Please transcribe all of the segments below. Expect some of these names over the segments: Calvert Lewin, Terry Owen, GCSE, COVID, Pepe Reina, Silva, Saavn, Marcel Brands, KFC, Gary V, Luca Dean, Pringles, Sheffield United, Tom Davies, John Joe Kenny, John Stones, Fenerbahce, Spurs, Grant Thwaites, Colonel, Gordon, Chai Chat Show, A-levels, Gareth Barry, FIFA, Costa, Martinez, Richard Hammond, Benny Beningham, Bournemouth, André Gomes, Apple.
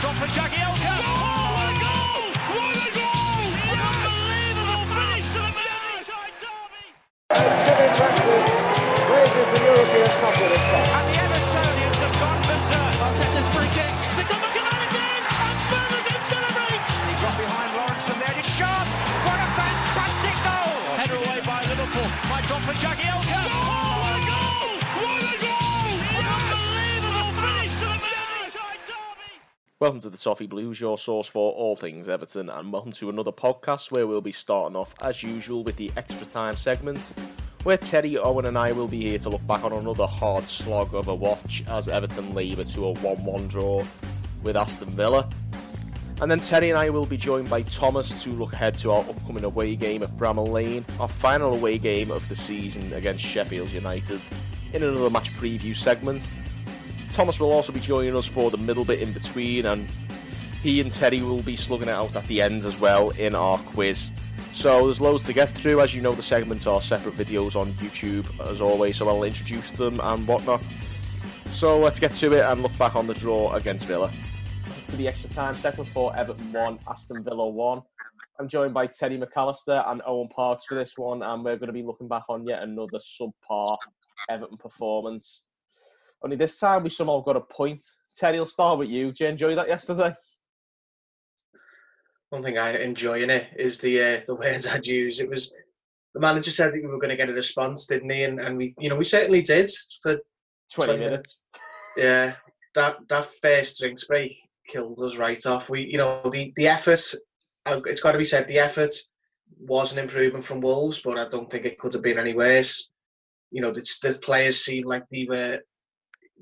Drop for Jacky Elka. Oh, what a goal! What a goal! The unbelievable finish to the Merseyside derby. Kevin Ratcliffe raises the European top of the club. And the Evertonians have gone berserk. Arteta's free kick. The double command is in, and Ferguson celebrates. He got behind Lawrence and there did Sharp. What a fantastic goal! Header away by Liverpool. Might drop for Jacky Elka. Oh, what a goal! What a goal! The unbelievable finish to the Merseyside derby. Welcome to the Toffee Blues, your source for all things Everton, and welcome to another podcast where we'll be starting off as usual with the extra time segment, where Terry Owen and I will be here to look back on another hard slog of a watch as Everton labour to a 1-1 draw with Aston Villa. And then Terry and I will be joined by Thomas to look ahead to our upcoming away game at Bramall Lane, our final away game of the season against Sheffield United, in another match preview segment. Thomas will also be joining us for the middle bit in between, and he and Terry will be slugging it out at the end as well in our quiz. So there's loads to get through. As you know, the segments are separate videos on YouTube as always, so I'll introduce them and whatnot. So let's get to it and look back on the draw against Villa. To the extra time segment for Everton 1, Aston Villa 1. I'm joined by Teddy McAllister and Owen Parks for this one, and we're going to be looking back on yet another subpar Everton performance. Only this time we somehow got a point. Teddy, I'll start with you. Did you enjoy that yesterday? One thing I enjoy in it is the words I'd use. It was, the manager said that we were going to get a response, didn't he? And we certainly did for 20 minutes. Yeah, that first drinks break killed us right off. The effort, it's got to be said, the effort was an improvement from Wolves, but I don't think it could have been any worse. The players seemed like they were,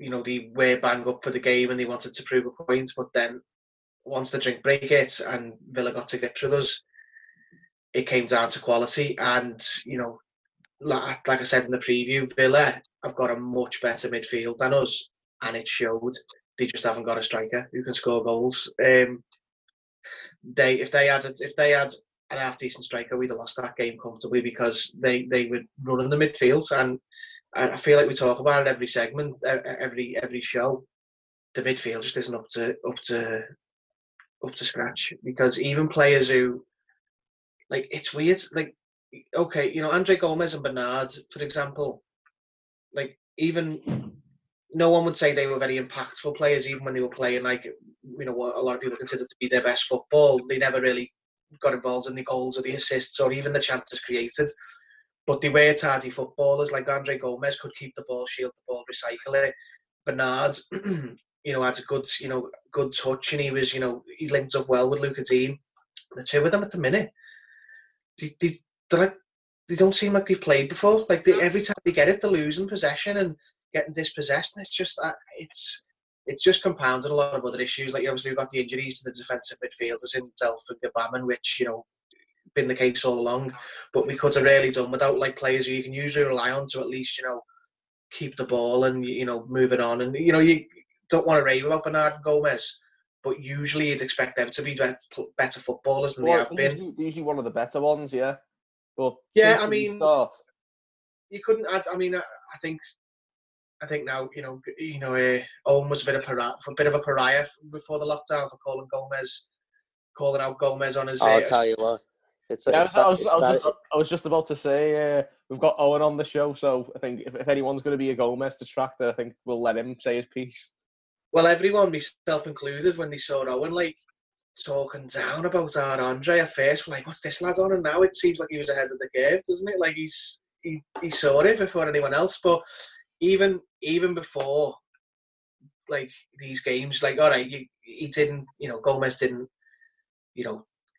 they were bang up for the game and they wanted to prove a point. But then once the drink break hit and Villa got to grips with us, it came down to quality. And, like I said in the preview, Villa have got a much better midfield than us. And it showed. They just haven't got a striker who can score goals. If they had an half-decent striker, we'd have lost that game comfortably because they were running the midfield. And I feel like we talk about it every segment, every show. The midfield just isn't up to scratch, because even players who, like, it's weird. Like, okay, André Gomes and Bernard, for example, like, even no one would say they were very impactful players, even when they were playing, like, what a lot of people consider to be their best football. They never really got involved in the goals or the assists or even the chances created. But they were tardy footballers. Like, André Gomes could keep the ball, shield the ball, recycle it. Bernard, had a good touch, and he linked up well with Luca Dean. The two of them at the minute, they don't seem like they've played before. Like, every time they get it, they're losing possession and getting dispossessed. And it's just it's just compounded a lot of other issues. Like, obviously we've got the injuries to the defensive midfielders in Delphine and Gabaman, which, been the case all along, but we could have really done without, like, players who you can usually rely on to at least keep the ball and move it on. And you don't want to rave about Bernard and Gomes, but usually you'd expect them to be better footballers than they have been. Usually one of the better ones, yeah. But yeah, you couldn't. I think now Owen was a bit of a pariah before the lockdown for calling out Gomes on his. I'll tell you what. I was just about to say, we've got Owen on the show, so I think if anyone's going to be a Gomes detractor, I think we'll let him say his piece. Well, everyone, myself included, when they saw Owen, like, talking down about our Andre at first, we're like, what's this lad on? And now it seems like he was ahead of the curve, doesn't it? Like, he saw it before anyone else. But even before, like, these games, like, all right, he didn't, Gomes didn't,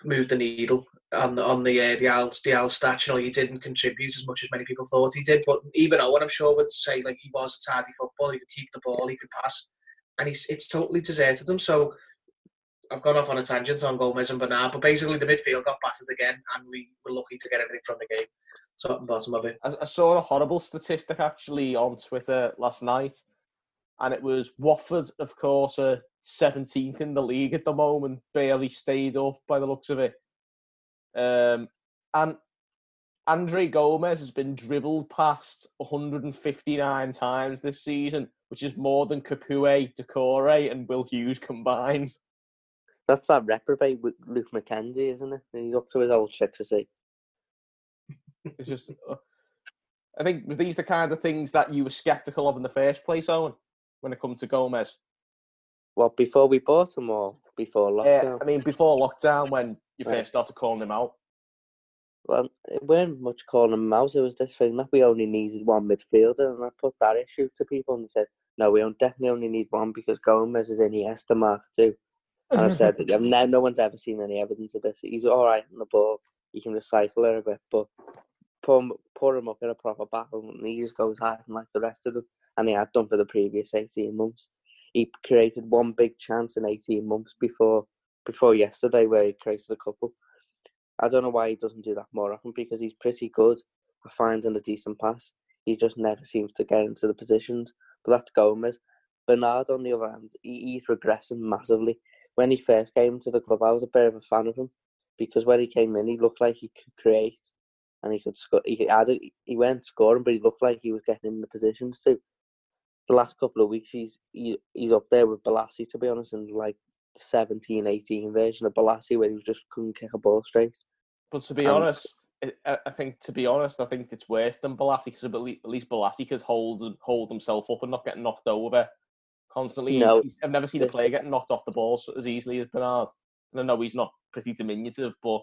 move the needle on the Al stat. He didn't contribute as much as many people thought he did. But even Owen, I'm sure, would say, like, he was a tidy footballer. He could keep the ball, he could pass, and it's totally deserted him. So I've gone off on a tangent on Gomes and Bernard, but basically the midfield got battered again, and we were lucky to get everything from the game, top and bottom of it. I saw a horrible statistic actually on Twitter last night, and it was Watford, of course, 17th in the league at the moment, barely stayed up by the looks of it. And André Gomes has been dribbled past 159 times this season, which is more than Capoue, Decore and Will Hughes combined. That's that reprobate with Luke McKenzie, isn't it? He's up to his old tricks, is he? It's just, I think, was these the kind of things that you were sceptical of in the first place, Owen, when it comes to Gomez? Well, before we bought him or before lockdown? Yeah, I mean, before lockdown, when you first started calling him out. Well, it weren't much calling him out. It was this thing that we only needed one midfielder, and I put that issue to people and said, no, we definitely only need one because Gomez is in Iniesta Mark II. And I've said that no one's ever seen any evidence of this. He's all right on the ball. You can recycle it a bit, but pour him up in a proper battle and he just goes hiding like the rest of them. And he had done for the previous 18 months. He created one big chance in 18 months before yesterday where he created a couple. I don't know why he doesn't do that more often because he's pretty good at finding a decent pass. He just never seems to get into the positions. But that's Gomez. Bernard, on the other hand, he's regressing massively. When he first came to the club, I was a bit of a fan of him because when he came in, he looked like he could create and he could score. He weren't scoring, but he looked like he was getting in the positions too. The last couple of weeks, he's up there with Balassi, to be honest, and like 17, 18 version of Balassi where he just couldn't kick a ball straight. But I think it's worse than Balassi because at least Balassi could hold himself up and not get knocked over constantly. No, I've never seen a player get knocked off the ball as easily as Bernard. And I know he's not pretty diminutive, but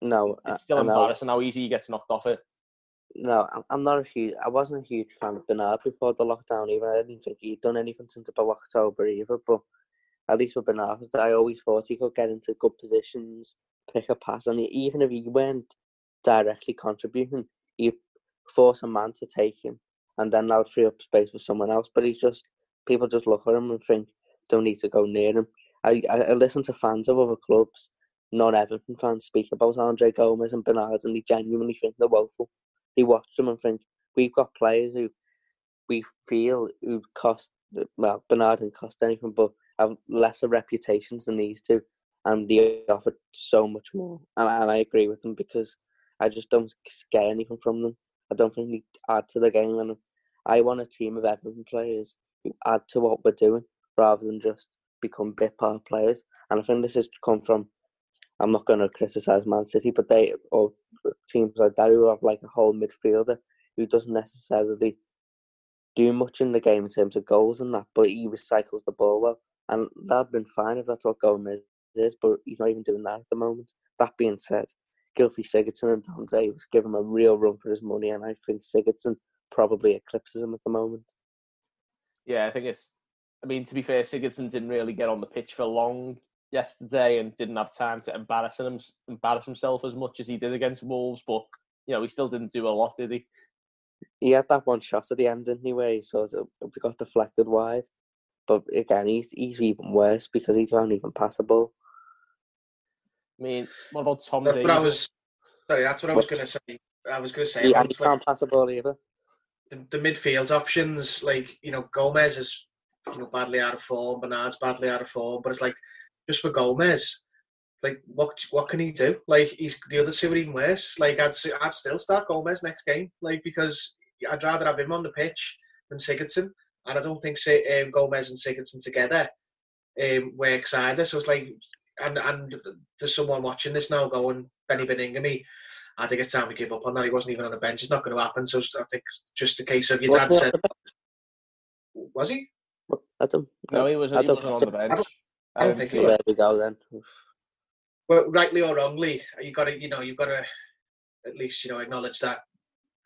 no, it's still embarrassing how easy he gets knocked off it. No, I wasn't a huge fan of Bernard before the lockdown even. I didn't think he'd done anything since about October either, but at least with Bernard, I always thought he could get into good positions, pick a pass, and even if he weren't directly contributing, he'd force a man to take him, and then that would free up space for someone else. But people just look at him and think, don't need to go near him. I listen to fans of other clubs, non-Everton fans, speak about André Gomes and Bernard, and they genuinely think they're woeful. They watch them and think, we've got players who we feel who cost, well, Bernard didn't cost anything, but have lesser reputations than these two, and they offered so much more. And I agree with them because I just don't get anything from them. I don't think they add to the game. And I want a team of Everton players who add to what we're doing rather than just become bit part players. And I think this has come from, I'm not going to criticise Man City, but they, or teams like that who have like a whole midfielder who doesn't necessarily do much in the game in terms of goals and that, but he recycles the ball well. And that would have been fine if that's what Gomez is, but he's not even doing that at the moment. That being said, Gylfi Sigurdsson and Tom Davies give him a real run for his money, and I think Sigurdsson probably eclipses him at the moment. Yeah, to be fair, Sigurdsson didn't really get on the pitch for long yesterday and didn't have time to embarrass himself as much as he did against Wolves, but, you know, he still didn't do a lot, did he? He had that one shot at the end, didn't he, where he sort of got deflected wide. But again, he's even worse because he can't even pass a ball. I mean, what about Tom Davies? That's what I was going to say. I was going to say, yeah, he can't pass a ball either. The midfield options, like, you know, Gomez is, you know, badly out of form. Bernard's badly out of form. But it's like, just for Gomez, like, what can he do? Like, he's the other two are even worse. Like, I'd still start Gomez next game. Like, because I'd rather have him on the pitch than Sigurdsson. And I don't think Gomez and Sigurdsson together works either. So it's like, and there's someone watching this now going, Benny Beningham, I think it's time we give up on that. He wasn't even on the bench. It's not going to happen. So I think just a case of your dad said... Was he? No, he wasn't on the bench. I don't think he was. There we go then. Well, rightly or wrongly, you've got to at least, you know, acknowledge that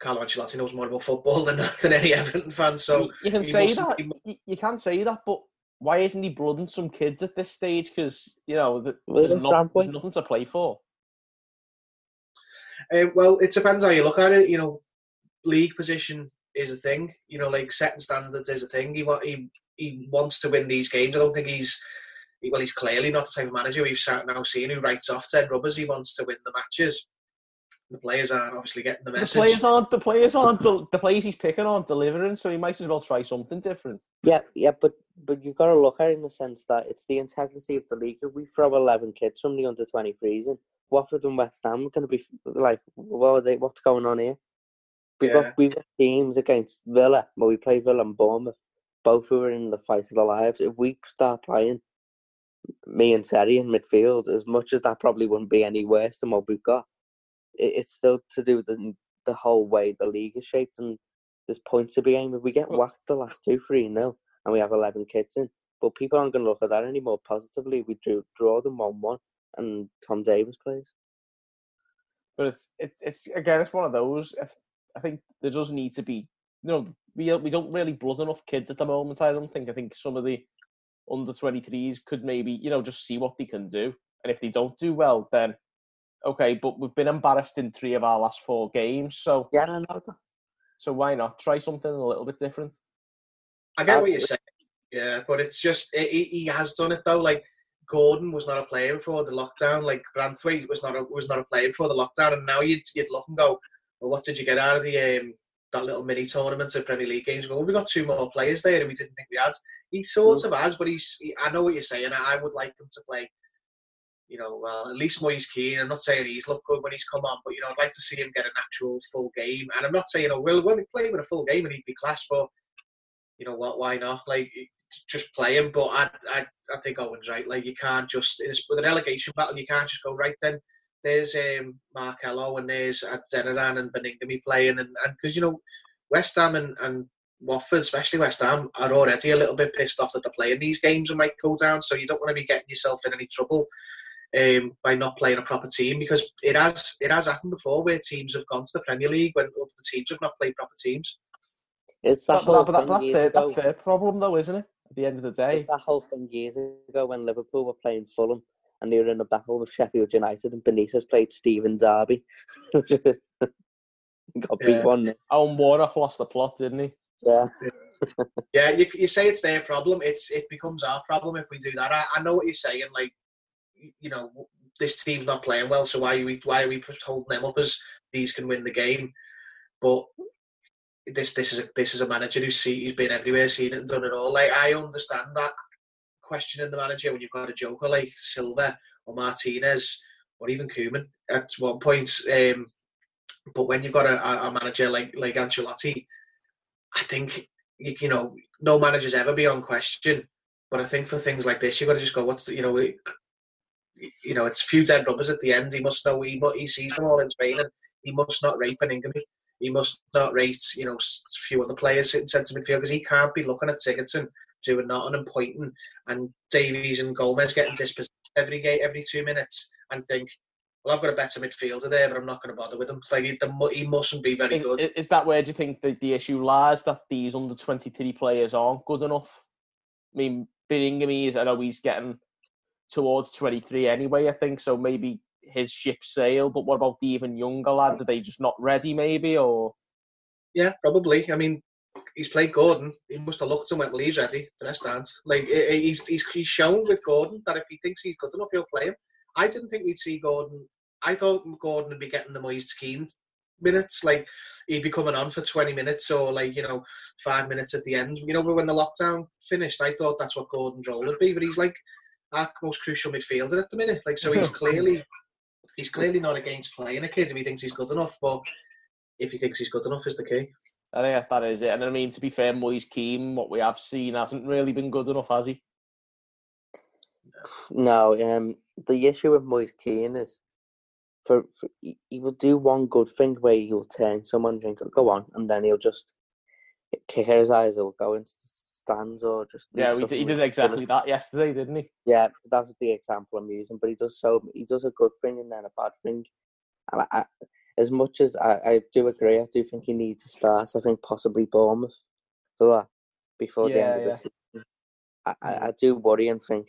Carlo Ancelotti knows more about football than any Everton fan, so... You can say that, but why isn't he blooding some kids at this stage? Because, you know, there's nothing to play for. Well, it depends how you look at it. You know, league position is a thing. You know, like, setting standards is a thing. He wants to win these games. I don't think he's clearly not the type of manager we've now seen who writes off Ted Rubbers. He wants to win the matches. The players aren't obviously getting the message. The players he's picking aren't delivering, so he might as well try something different. Yeah, but you've got to look at it in the sense that it's the integrity of the league. If we throw 11 kids from the under-23s in, Watford and West Ham are going to be like, what's going on here? We've got teams against Villa, where we play Villa and Bournemouth, both who are in the fight of their lives. If we start playing me and Terry in midfield, as much as that probably wouldn't be any worse than what we've got, it's still to do with the whole way the league is shaped, and there's points to be aimed. If we get whacked the last 2-3-0 and we have 11 kids in, but people aren't going to look at that anymore positively. We draw them 1-1 and Tom Davies plays. But it's again, it's one of those. I think there does need to be, you know, we don't really blood enough kids at the moment, I don't think. I think some of the under-23s could maybe, you know, just see what they can do. And if they don't do well, then, okay, but we've been embarrassed in 3 of our last 4 games, so... Yeah, I know. So why not? Try something a little bit different. I get what you're saying, yeah, but it's just, he has done it, though. Like, Gordon was not a player before the lockdown. Like, Grant Thwaites was not a player before the lockdown. And now you'd look and go, well, what did you get out of the... that little mini tournament of Premier League games? Well, we got 2 more players there that we didn't think we had. He sort of has, but I know what you're saying. I would like him to play, you know, well, at least Moise Keane. I'm not saying he's looked good when he's come on, but, you know, I'd like to see him get an actual full game. And I'm not saying, oh, well, when we play with a full game and he'd be class, but, you know what, why not? Like, just play him. But I think Owen's right. Like, you can't just, with an relegation battle, you can't just go, right then, there's Marcelo and there's Zeneran and Beningham playing, and because, you know, West Ham and Watford, especially West Ham, are already a little bit pissed off that they're playing these games and might go down, so you don't want to be getting yourself in any trouble by not playing a proper team, because it has happened before where teams have gone to the Premier League when other teams have not played proper teams. It's that whole thing that's their problem, though, isn't it? At the end of the day, it's that whole thing years ago when Liverpool were playing Fulham, and they were in a battle with Sheffield United, and Benitez played Stephen Derby. Got beat 1-0. Owen Warnock lost the plot, didn't he? Yeah. Yeah, you say it's their problem. It becomes our problem if we do that. I know what you're saying. Like, you know, this team's not playing well, so why are we holding them up as these can win the game? But this is a manager who's been everywhere, seen it and done it all. Like, I understand that. Questioning the manager when you've got a joker like Silva or Martinez or even Koeman at one point, but when you've got a manager like Ancelotti, I think, you know, no manager's ever beyond question. But I think for things like this, you've got to just go, what's the, you know, it's a few dead rubbers at the end. He must know he sees them all in Spain, and he must not rate Beningham. He must not rate, you know, a few other players in centre midfield, because he can't be looking at Sigurdsson doing nothing and pointing, and Davies and Gomez getting dispossessed every 2 minutes, and think, well, I've got a better midfielder there, but I'm not going to bother with him. Like, he mustn't be very good. Is that where, do you think the issue lies, that these under-23 players aren't good enough? I mean, Beningham, I know he's getting towards 23 anyway, I think, so maybe his ship sailed, but what about the even younger lads? Are they just not ready, maybe, or...? Yeah, probably. I mean, he's played Gordon. He must have looked and went, well, he's ready. The rest aren't. Like, he's shown with Gordon that if he thinks he's good enough, he'll play him. I didn't think we'd see Gordon. I thought Gordon would be getting the Moise Keane minutes. Like, he'd be coming on for 20 minutes or, like, you know, 5 minutes at the end. You know, but when the lockdown finished, I thought that's what Gordon's role would be. But he's, like, our most crucial midfielder at the minute. Like, so he's clearly not against playing a kid if he thinks he's good enough. But if he thinks he's good enough is the key. I think that is it. And I mean, to be fair, Moise Keane, what we have seen, hasn't really been good enough, has he? No. The issue with Moise Keane is he will do one good thing where he'll turn someone and think, go on, and then he'll just kick his eyes or go into the stands or just... Yeah, he did exactly that yesterday, didn't he? Yeah, that's the example I'm using. But he does a good thing and then a bad thing. And as much as I do agree, I do think he needs to start. I think possibly Bournemouth for that before the end of the season. I do worry and think,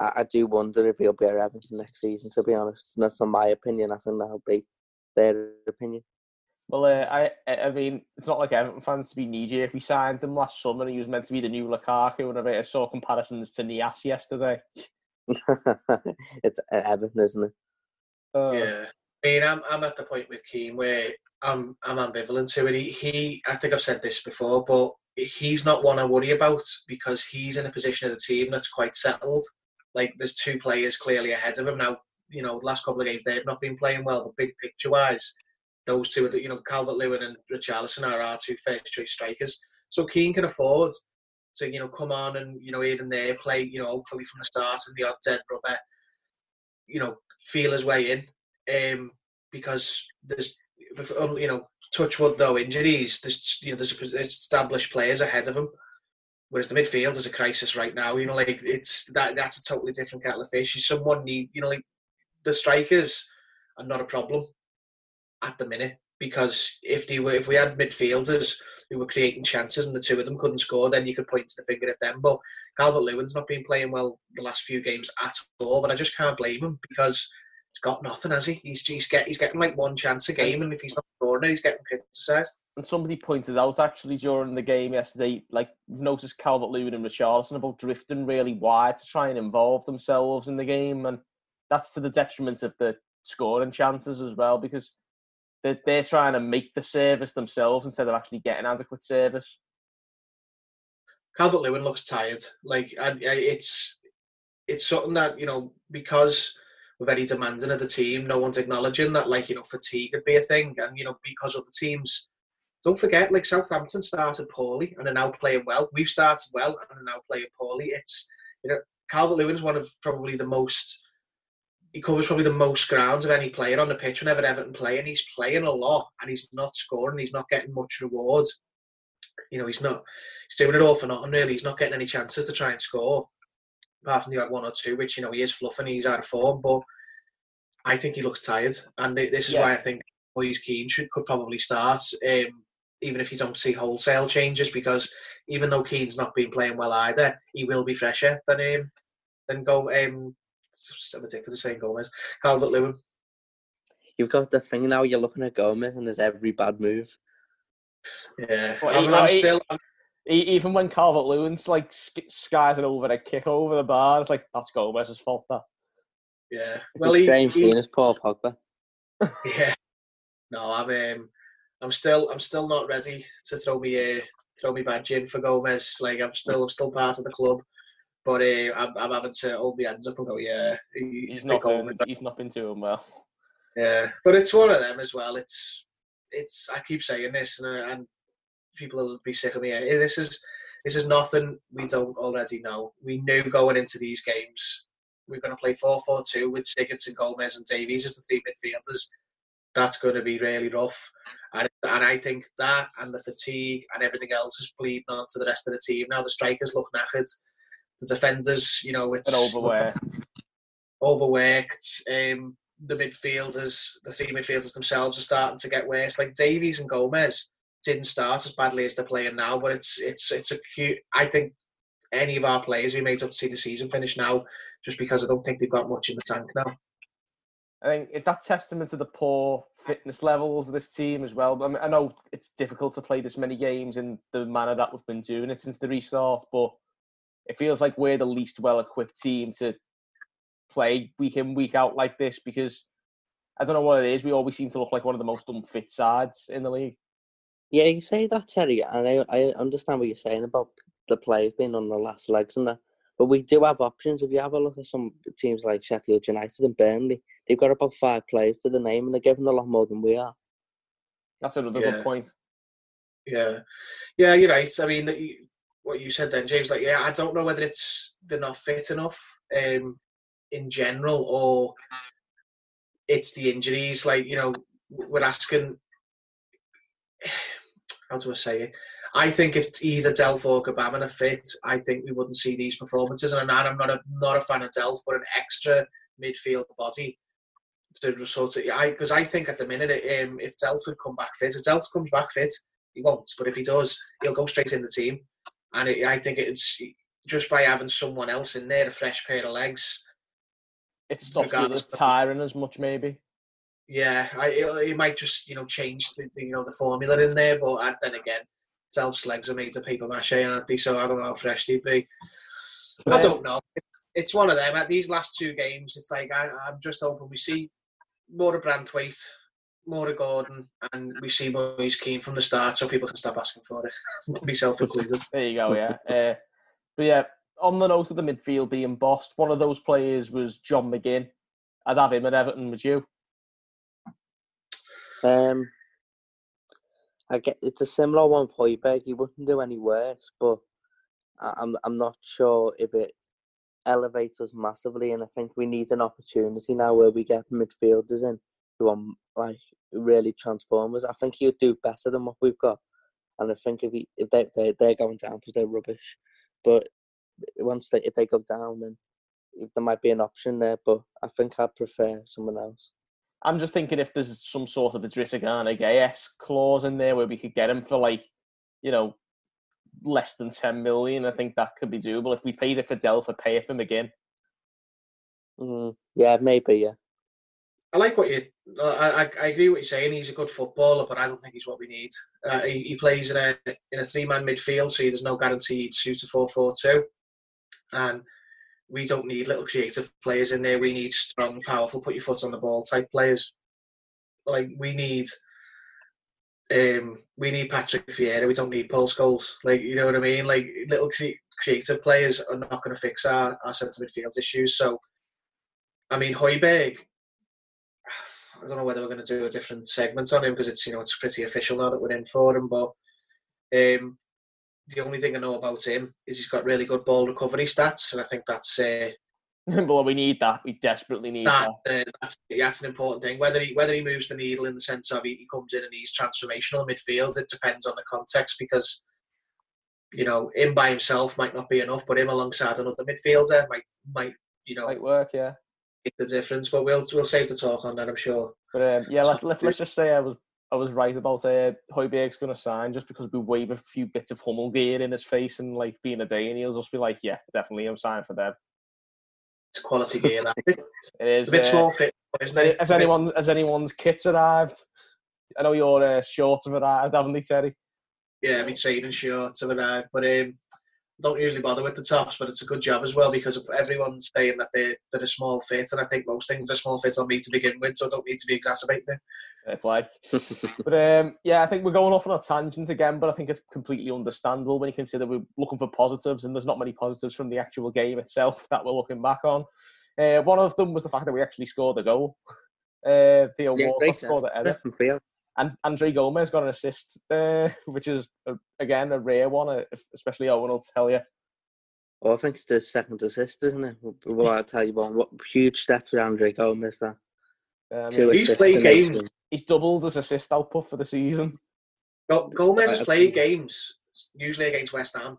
I do wonder if he'll be at Everton next season, to be honest. And that's not my opinion. I think that'll be their opinion. Well, I mean, it's not like Everton fans to be needy. If we signed him last summer and he was meant to be the new Lukaku, and I saw comparisons to Nias yesterday. It's Everton, isn't it? Yeah. I mean, I'm at the point with Keane where I'm ambivalent to it. I think I've said this before, but he's not one I worry about, because he's in a position of the team that's quite settled. Like, there's 2 players clearly ahead of him now. You know, last couple of games they've not been playing well, but big picture wise, those 2 are Calvert Lewin and Richarlison are our 2 first choice strikers. So Keane can afford to, you know, come on and, you know, here and there play, you know, hopefully from the start and the odd dead rubber, you know, feel his way in. Because there's, you know, touch wood though, injuries, there's, you know, there's established players ahead of him. Whereas the midfield is a crisis right now, you know, like it's that's a totally different kettle of fish. Someone need, you know, like the strikers are not a problem at the minute, because if we had midfielders who were creating chances and the two of them couldn't score, then you could point the finger at them. But Calvert Lewin's not been playing well the last few games at all, but I just can't blame him because he's got nothing, has he? He's getting like one chance a game, and if he's not scoring, he's getting criticised. And somebody pointed out actually during the game yesterday, like you've noticed Calvert Lewin and Richarlison about drifting really wide to try and involve themselves in the game, and that's to the detriment of the scoring chances as well, because they're trying to make the service themselves instead of actually getting adequate service. Calvert Lewin looks tired. Like it's something that, you know, because we're very demanding of the team, no one's acknowledging that, like, you know, fatigue would be a thing. And, you know, because other teams, don't forget, like Southampton started poorly and are now playing well. We've started well and are now playing poorly. It's, you know, Calvert-Lewin's one of probably the most, he covers probably the most grounds of any player on the pitch whenever Everton play, and he's playing a lot and he's not scoring, he's not getting much reward. You know, he's doing it all for nothing really. He's not getting any chances to try and score, apart from the odd one or two, which, you know, he is fluffing, he's out of form, but I think he looks tired. And this is why I think Moise Keane could probably start, even if you don't see wholesale changes, because even though Keane's not been playing well either, he will be fresher than I'm addicted to saying Gomes. Calvert Lewin. You've got the thing now, you're looking at Gomes and there's every bad move. Yeah. Even when Calvert Lewin's like skies it over a kick over the bar, it's like, that's Gomez's fault, that. Yeah. Well, it's poor Pogba. Yeah. No, I'm still not ready to throw me badge in for Gomes. Like, I'm still part of the club, but I'm having to hold my hands up and go, yeah, he's not been doing well. Yeah, but it's one of them as well. It's I keep saying this, and people will be sick of me. This is nothing we don't already know. We knew going into these games we're going to play 4-4-2 with Sigurdsson, Gomes and Davies as the three midfielders. That's going to be really rough. And I think that and the fatigue and everything else is bleeding on to the rest of the team. Now the strikers look knackered. The defenders, you know, it's overworked. The midfielders, the three midfielders themselves are starting to get worse. Like Davies and Gomes didn't start as badly as they're playing now, but it's acute. I think any of our players we made up to see the season finish now, just because I don't think they've got much in the tank now. I think is that testament to the poor fitness levels of this team as well. I mean, I know it's difficult to play this many games in the manner that we've been doing it since the restart, but it feels like we're the least well-equipped team to play week in, week out like this, because I don't know what it is. We always seem to look like one of the most unfit sides in the league. Yeah, you say that, Terry, and I understand what you're saying about the players being on the last legs and that. But we do have options. If you have a look at some teams like Sheffield United and Burnley, they've got about 5 players to the name and they're giving a lot more than we are. That's another good point. Yeah. Yeah, you're right. I mean, what you said then, James, like, yeah, I don't know whether it's they're not fit enough in general, or it's the injuries. Like, you know, we're asking, how do I say it? I think if either Delph or Gabaman are fit, I think we wouldn't see these performances. And I'm not a fan of Delph, but an extra midfield body to sort of, because I think at the minute, if Delph would come back fit, if Delph comes back fit, he won't. But if he does, he'll go straight in the team. And I think it's just by having someone else in there, a fresh pair of legs. It stops you as tiring as much, maybe. Yeah, it might just, you know, change the formula in there. But then again, Delph's legs are made of paper mache, aren't they? So I don't know how fresh they'd be. I don't know. It's one of them. At these last 2 games, it's like I'm just hoping we see more of Grant Thwaites, more of Gordon, and we see Moise Keane from the start, so people can stop asking for it, myself included. There you go, yeah. But yeah, on the note of the midfield being bossed, one of those players was John McGinn. I'd have him at Everton, would you? I get it's a similar one for you, Berg. He wouldn't do any worse, but I'm not sure if it elevates us massively, and I think we need an opportunity now where we get midfielders in who are like really transformers. I think he'll do better than what we've got, and I think if they're going down because they're rubbish, but if they go down, then there might be an option there. But I think I'd prefer someone else. I'm just thinking if there's some sort of Idrissa Gueye-esque clause in there where we could get him for less than 10 million, I think that could be doable. If we paid it for Delph, I'd pay it for him again. Yeah, maybe, yeah. I like what I agree with what you're saying. He's a good footballer, but I don't think he's what we need. He plays in a three-man midfield, so there's no guarantee he'd suit a 4-4-2. And we don't need little creative players in there. We need strong, powerful, put-your-foot-on-the-ball type players. We need Patrick Vieira. We don't need Paul Scholes. You know what I mean? Little creative players are not going to fix our centre midfield issues. So, I mean, Højbjerg, I don't know whether we're going to do a different segment on him because it's pretty official now that we're in for him. But the only thing I know about him is he's got really good ball recovery stats, and I think that's. Well, we need that. We desperately need that. That's an important thing. Whether he moves the needle in the sense of he comes in and he's transformational midfield, it depends on the context because, him by himself might not be enough, but him alongside another midfielder might work. Yeah, make the difference. But we'll save the talk on that, I'm sure. But let's just say I was right about Højbjerg's going to sign just because we wave a few bits of Hummel gear in his face and being a day, and he'll just be like, yeah, definitely, I'm signing for them. It's quality gear, that. It is. It's a bit small fit, isn't it? Has anyone's kits arrived? I know your shorts have arrived, haven't they, Terry? Yeah, my training shorts have arrived, but don't usually bother with the tops, but it's a good job as well because everyone's saying that they're a small fit, and I think most things are small fit on me to begin with, so I don't need to be exacerbating it. Fair play. But I think we're going off on a tangent again, but I think it's completely understandable when you consider we're looking for positives, and there's not many positives from the actual game itself that we're looking back on. One of them was the fact that we actually scored the goal. Theo Walcott scored the header. And André Gomes got an assist, which is, again, a rare one, especially Owen will tell you. Well, I think it's the second assist, isn't it? Well, I'll tell you one. What huge step for André Gomes, that. He's played games. He's doubled his assist output for the season. Gomes has played games, usually against West Ham,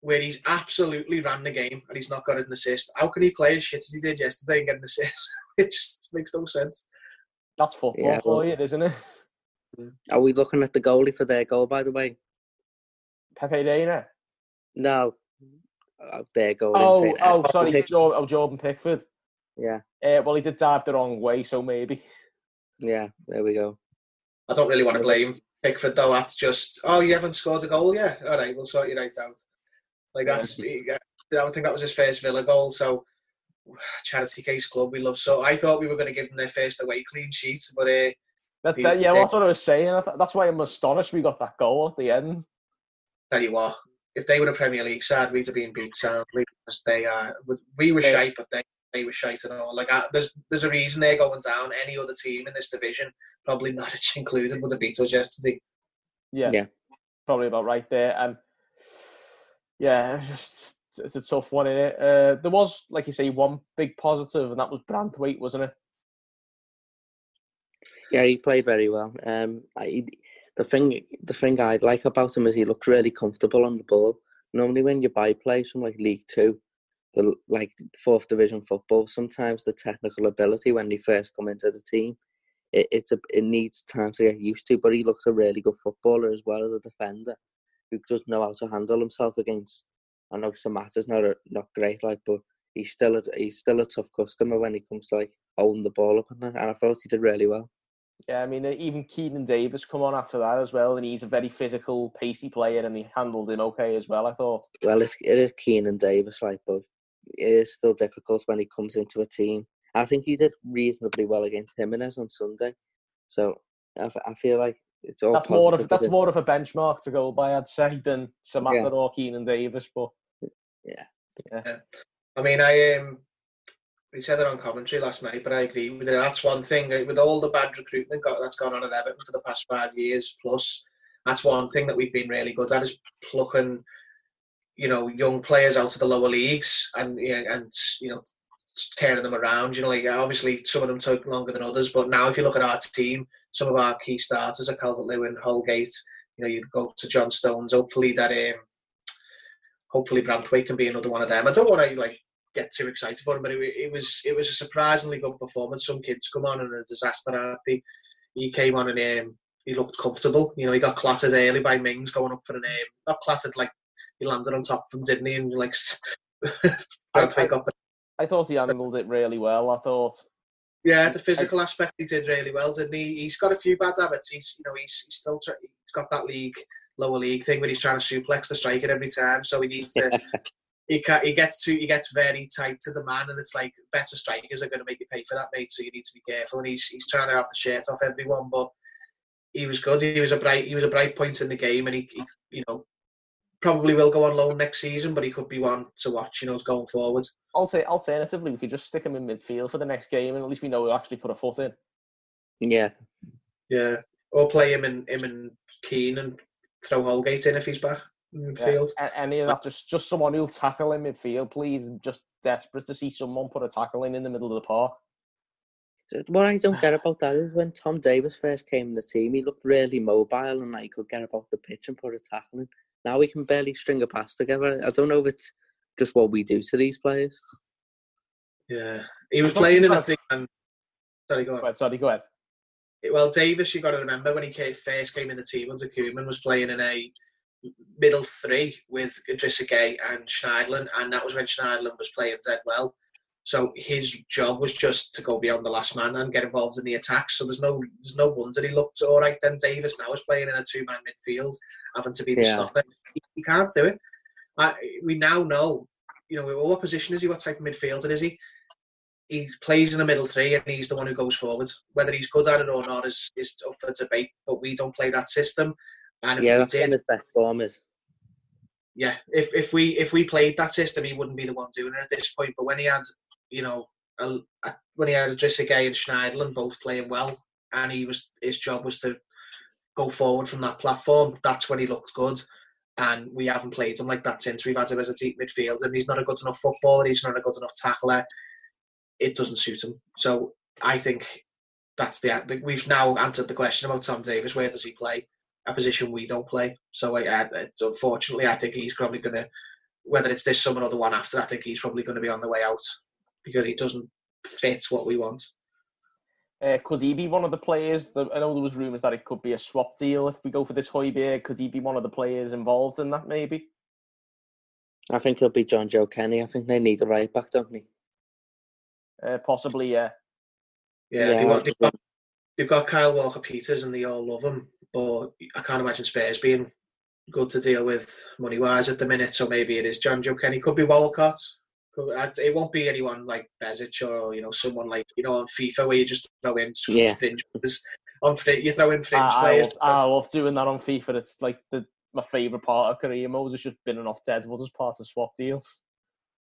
where he's absolutely ran the game and he's not got an assist. How can he play as shit as he did yesterday and get an assist? It just makes no sense. That's football for you, isn't it? Are we looking at the goalie for their goal, by the way? Pepe Reina? No. Their goal. Oh, sorry. Pickford. Jordan Pickford. Yeah. Well, he did dive the wrong way, so maybe. Yeah, there we go. I don't really want to blame Pickford, though. That's just, you haven't scored a goal yet? All right, we'll sort you right out. I think that was his first Villa goal, so charity case club, we love. So I thought we were going to give them their first away clean sheet, but... that's what I was saying. That's why I'm astonished we got that goal at the end. Tell you what, if they were a Premier League side, we'd have been beat soundly because they are. We were shite, but they were shite and all. There's a reason they're going down. Any other team in this division, probably Norwich included, would have beat us yesterday. Yeah, probably about right there. And it's a tough one, innit? There was, like you say, one big positive, and that was Grant Thwaites, wasn't it? Yeah, he played very well. The thing I like about him is he looked really comfortable on the ball. Normally, when you buy players from League Two, fourth division football, sometimes the technical ability when they first come into the team, it needs time to get used to. But he looks a really good footballer as well as a defender who does know how to handle himself against. I know Samata's not great, but he's still a tough customer when it comes to holding the ball up, and I thought he did really well. Yeah, I mean, even Keenan Davis come on after that as well, and he's a very physical, pacey player, and he handled him okay as well, I thought. Well, it is Keenan Davis, but it is still difficult when he comes into a team. I think he did reasonably well against Jimenez on Sunday, so I feel like it's all that's more of a benchmark to go by, I'd say, than Samata or Keenan Davis, but... Yeah. I mean, they said it on commentary last night, but I agree with it. That's one thing with all the bad recruitment that's gone on at Everton for the past 5 years plus. That's one thing that we've been really good at is plucking you know, young players out to the lower leagues and you know, tearing them around. You know, like obviously some of them took longer than others, but now if you look at our team, some of our key starters are Calvert Lewin, Holgate. You know, you go to John Stones. Hopefully that, hopefully Grant Thwaites can be another one of them. I don't want to like get too excited for him, but it was a surprisingly good performance. Some kids come on and a disaster. He came on and he looked comfortable. You know, he got clattered early by Mings going up for an aim. Not clattered, like he landed on top of him, didn't he? And like I thought he handled it really well. I thought. Yeah, the physical aspect he did really well, didn't he? He's got a few bad habits. He's still he's got that lower league thing where he's trying to suplex the striker every time. So he needs to. He gets very tight to the man, and it's like better strikers are going to make you pay for that, mate. So you need to be careful. And he's trying to have the shirt off everyone, but he was good. He was a bright point in the game, and he you know. Probably will go on loan next season, but he could be one to watch, you know, going forward. I'll say alternatively, we could just stick him in midfield for the next game, and at least we know we'll actually put a foot in. Yeah, yeah. Or play him and Keane, and throw Holgate in if he's back in midfield. Yeah. And you know, just someone who'll tackle in midfield, please. I'm just desperate to see someone put a tackle in the middle of the park. What I don't get about that is when Tom Davies first came in the team, he looked really mobile and like he could get about the pitch and put a tackle in. Now we can barely string a pass together. I don't know if it's just what we do to these players. Yeah. He was playing in, I think... Sorry, go on. Go ahead. Well, Davies, you've got to remember, when he first came in the team under Koeman, was playing in a middle three with Idrissa Gueye and Schneiderlin, and that was when Schneiderlin was playing dead well. So his job was just to go beyond the last man and get involved in the attack. So there's no wonder he looked all right then. Davies now is playing in a two-man midfield, having to be the stopper. He can't do it. We now know, you know, what position is he? What type of midfielder is he? He plays in the middle three and he's the one who goes forward. Whether he's good at it or not is up for debate, but we don't play that system. And if we did, the best form is. Yeah, if we played that system, he wouldn't be the one doing it at this point. But when he had... You know, when he had Idrissa Gueye and Schneiderlin both playing well, and his job was to go forward from that platform. That's when he looked good, and we haven't played him like that since. We've had him as a deep midfielder, and he's not a good enough footballer. He's not a good enough tackler. It doesn't suit him. So I think that's we've now answered the question about Tom Davies. Where does he play? A position we don't play. So unfortunately, I think he's probably going to, whether it's this summer or the one after, I think he's probably going to be on the way out. Because he doesn't fit what we want. Could he be one of the players? I know there was rumours that it could be a swap deal if we go for this Højbjerg. Could he be one of the players involved in that, maybe? I think he'll be John Joe Kenny. I think they need a right back, don't they? Possibly, yeah. Yeah, they've got Kyle Walker-Peters and they all love him. But I can't imagine Spurs being good to deal with money-wise at the minute. So maybe it is John Joe Kenny. Could be Walcott. It won't be anyone like Bezic or, you know, someone like, you know, on FIFA where you just throw in fringe players. You throw in fringe players. I love doing that on FIFA. It's like my favourite part of career mode is just binning off Deadwood as part of swap deals.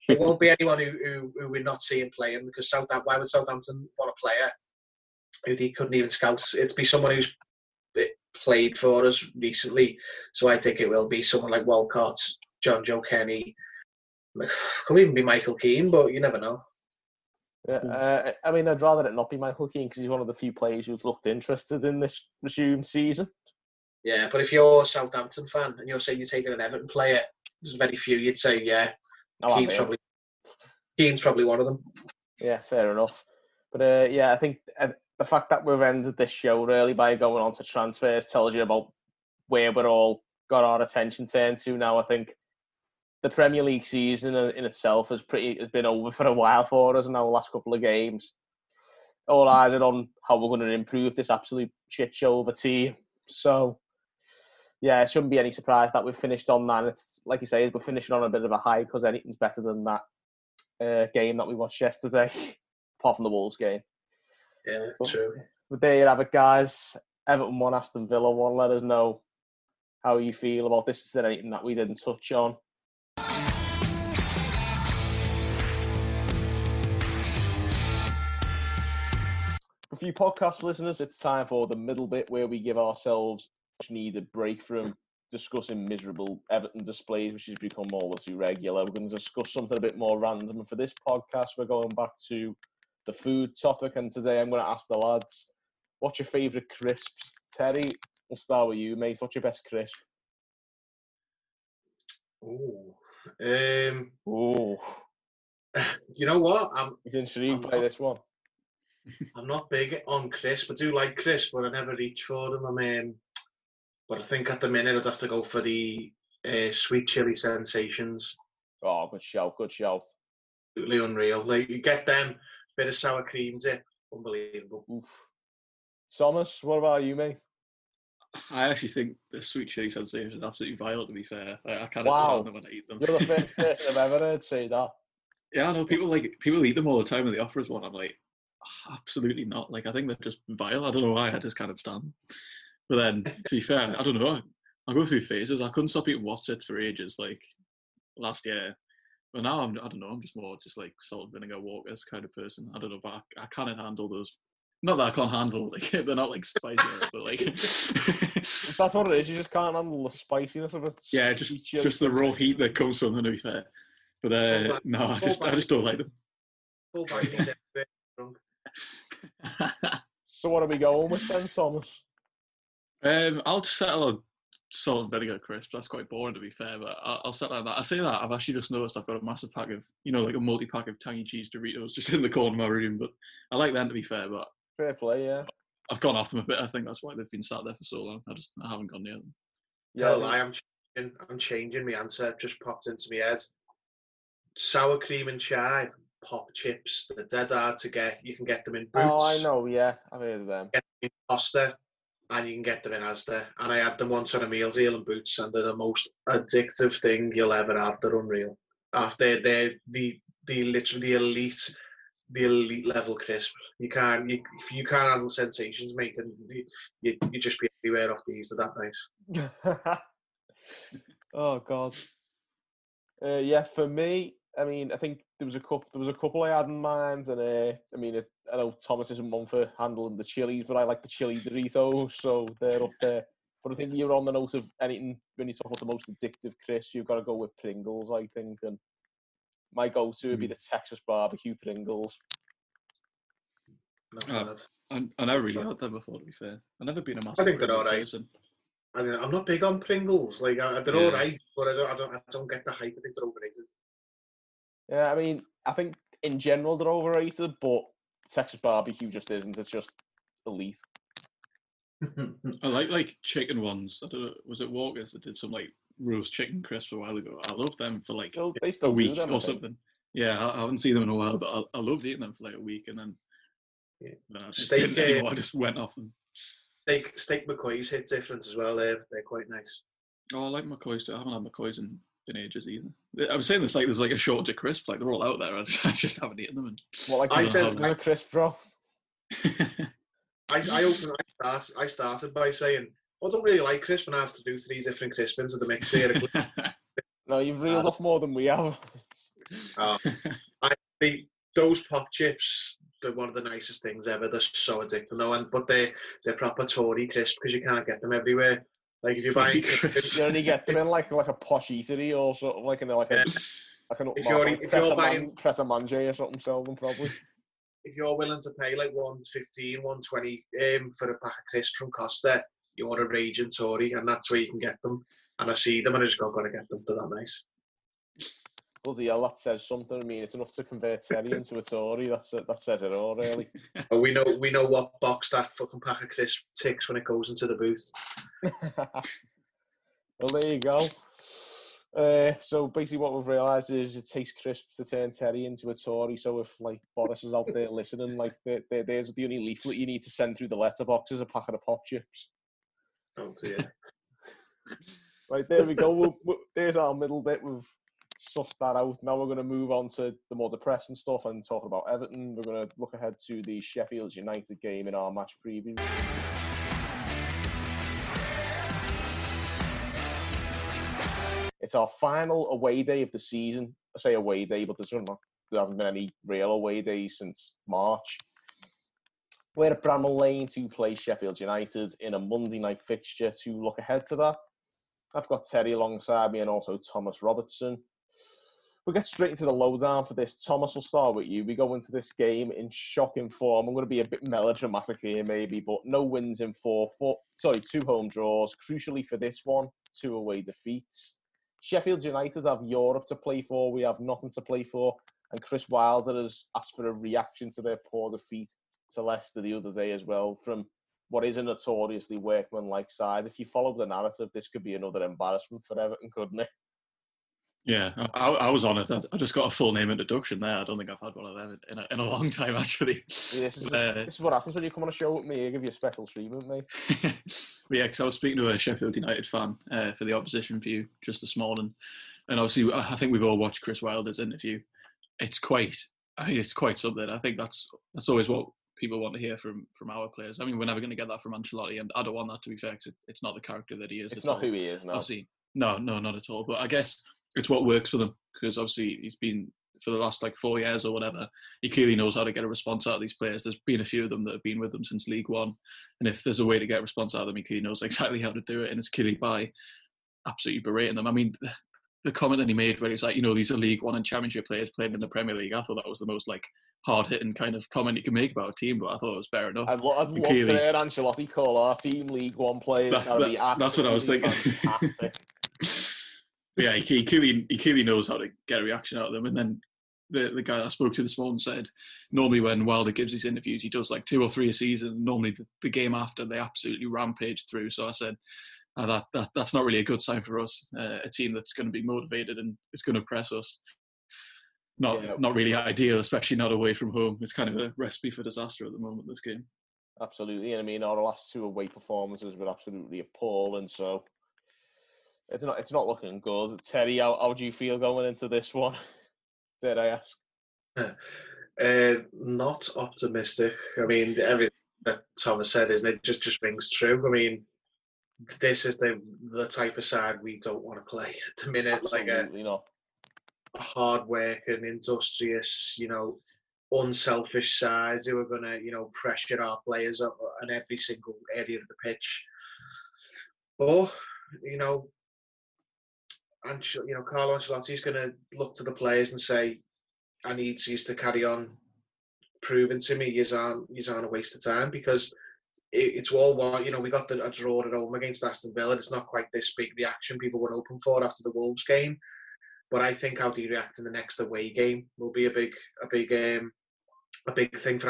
It won't be anyone who we're not seeing playing, because why would Southampton want a player who they couldn't even scout? It'd be someone who's played for us recently. So I think it will be someone like Walcott, John Joe Kenny. Could even be Michael Keane, but you never know. Yeah, I mean, I'd rather it not be Michael Keane because he's one of the few players who's looked interested in this resumed season. Yeah, but if you're a Southampton fan and you're saying you're taking an Everton player, there's very few you'd say, yeah, Keane's probably one of them. Yeah, fair enough. But I think the fact that we've ended this show really by going on to transfers tells you about where we're all got our attention turned to now, I think. The Premier League season in itself has been over for a while for us in our last couple of games. All eyes are on how we're going to improve this absolute shit show of a team. So, yeah, it shouldn't be any surprise that we've finished on that. It's like you say, we're finishing on a bit of a high because anything's better than that game that we watched yesterday, apart from the Wolves game. Yeah, true. But there you have it, guys. Everton 1, Aston Villa 1. Let us know how you feel about this. Is there anything that we didn't touch on? For you podcast listeners, it's time for the middle bit where we give ourselves a much needed break from discussing miserable Everton displays, which has become all too regular. We're going to discuss something a bit more random. And for this podcast, we're going back to the food topic. And today I'm going to ask the lads, what's your favourite crisps? Terry, we'll start with you, mate. What's your best crisp? You know what? He's intrigued by this one. I'm not big on crisp. I do like crisp, but I never reach for them. But I think at the minute I'd have to go for the sweet chili sensations. Oh, good shout, good shout. Absolutely unreal. Like, you get them, bit of sour cream dip. Unbelievable. Oof. Thomas, what about you, mate? I actually think the sweet chili sensations are absolutely vile, to be fair. I can't stand them when I eat them. You're the first person I've ever heard say that. Yeah, I know. People eat them all the time when they offer us one. I'm like, absolutely not. Like, I think they're just vile. I don't know why. I just can't stand them. But then, to be fair, I don't know. I go through phases. I couldn't stop eating Wotsits for ages, like last year. But now, I don't know. I'm just more just like salt vinegar Walkers kind of person. I don't know, but I can't handle those. Not that I can't handle, like, they're not like spicy, but like that's what it is. You just can't handle the spiciness of it. Yeah, just the raw heat that comes from them, to be fair. But no, I just don't like them. Full So what are we going with then, Thomas? I'll settle on salt and vinegar crisps. That's quite boring, to be fair, but I'll settle on that. I say that, I've actually just noticed I've got a massive pack of, like a multi-pack of tangy cheese Doritos just in the corner of my room, but I like them, to be fair, but... Fair play, yeah. I've gone off them a bit. I think that's why they've been sat there for so long. I haven't gone near them. Yeah, I'm changing my answer. Just popped into my head. Sour cream and chive. Pop chips. They're dead hard to get. You can get them in Boots. Oh, I know, yeah. I've heard of them. Get them in Costa, and you can get them in Asda. And I had them once on a meal deal in Boots, and they're the most addictive thing you'll ever have. They're unreal. They're the literally the elite level crisps. If you can't handle sensations, mate, then you just be everywhere off the Easter that night. Oh, God. Yeah, for me, I think there was a couple I had in mind, and I know Thomas isn't one for handling the chilies, but I like the chili Doritos, so they're up there. But I think you're on the note of anything when you talk about the most addictive crisp, you've got to go with Pringles, I think. And my go-to would be the Texas barbecue Pringles. I never really had them before, to be fair. I've never been a massive. I think they're all right. I'm not big on Pringles. Like, they're all right, but I don't get the hype. I think they're overrated. Yeah, I think in general they're overrated, but Texas barbecue just isn't. It's just elite. I like chicken ones. I don't know, was it Walkers that did some like roast chicken crisps a while ago? I loved them for like a week or something. Yeah, I haven't seen them in a while, but I loved eating them for like a week, and then I just didn't anymore. I just went off them. Steak McCoy's hit different as well. They're quite nice. Oh, I like McCoy's too. I haven't had McCoy's in ages either. I was saying this like there's like a shortage of crisps, like they're all out there. I just haven't eaten them. And I said crisp broth. I started by saying, I don't really like crisp, and I have to do 3 different crispins of the mix here. No, you've reeled off more than we have. Those pop chips, they're one of the nicest things ever. They're so addictive. No, but they're proper Tory crisp because you can't get them everywhere. Like, if you're buying crisps, you only get them in like a posh eatery or sort of if you're buying Pret a Manger or something, sell them probably. If you're willing to pay like $1.15, $1.20 for a pack of crisps from Costa, you're a raging Tory, and that's where you can get them. And I see them, and I just go, gotta get them. They're that nice. Bloody hell, that says something. It's enough to convert Terry into a Tory. That says it all, really. We know what box that fucking pack of crisps ticks when it goes into the booth. Well, there you go. So basically what we've realised is it takes crisps to turn Terry into a Tory. So if like Boris is out there listening, like there's the only leaflet you need to send through the letterbox is a packet of pop chips. Oh dear. Right, there we go. There's our middle bit. We've sussed that out. Now we're going to move on to the more depressing stuff and talking about Everton. We're going to look ahead to the Sheffield United game in our match preview. It's our final away day of the season. I say away day, but there hasn't been any real away days since March. We're at Bramall Lane to play Sheffield United in a Monday night fixture to look ahead to that. I've got Terry alongside me and also Thomas Robertson. We'll get straight into the lowdown for this. Thomas, I'll start with you. We go into this game in shocking form. I'm going to be a bit melodramatic here maybe, but no wins in two home draws. Crucially for this one, two away defeats. Sheffield United have Europe to play for. We have nothing to play for. And Chris Wilder has asked for a reaction to their poor defeat to Leicester the other day as well from what is a notoriously workmanlike side. If you follow the narrative, this could be another embarrassment for Everton, couldn't it? Yeah, I was honoured. I just got a full name introduction there. I don't think I've had one of them in a long time, actually. Yeah, this is what happens when you come on a show with me. I give you a special treatment, mate. Yeah, because I was speaking to a Sheffield United fan for the opposition view just this morning. And obviously, I think we've all watched Chris Wilder's interview. It's quite something. I think that's always what people want to hear from our players. I mean, we're never going to get that from Ancelotti, and I don't want that, to be fair, because it's not the character that he is. It's not who he is, no. Obviously, no, not at all. But I guess it's what works for them, because obviously he's been, for the last 4 years or whatever, he clearly knows how to get a response out of these players. There's been a few of them that have been with them since League One, and if there's a way to get a response out of them, he clearly knows exactly how to do it, and it's clearly by absolutely berating them. I mean, the comment that he made where he's like, these are League One and Championship players playing in the Premier League, I thought that was the most hard-hitting kind of comment you can make about a team, but I thought it was fair enough. I'd love to hear Ancelotti call our team League One players. That's what I was thinking. Yeah, he clearly knows how to get a reaction out of them. And then the guy I spoke to this morning said, normally when Wilder gives his interviews, he does 2 or 3 a season. Normally the game after, they absolutely rampage through. So I said, that's not really a good sign for us. A team that's going to be motivated and it's going to press us. Not really ideal, especially not away from home. It's kind of a recipe for disaster at the moment, this game. Absolutely. And I mean, our last two away performances were absolutely appalling. So it's not looking good. Terry, how do you feel going into this one? Did I ask? Not optimistic. I mean, everything that Thomas said, isn't it? Just rings true. I mean, this is the type of side we don't want to play at the minute. Absolutely not. Hard-working, industrious, unselfish sides who are going to, pressure our players up in every single area of the pitch. Or, Carlo Ancelotti's going to look to the players and say, I need you to carry on proving to me you aren't a waste of time, because it's all one. We got a draw at home against Aston Villa. It's not quite this big reaction people were hoping for after the Wolves game, but I think how do you react in the next away game will be a big thing for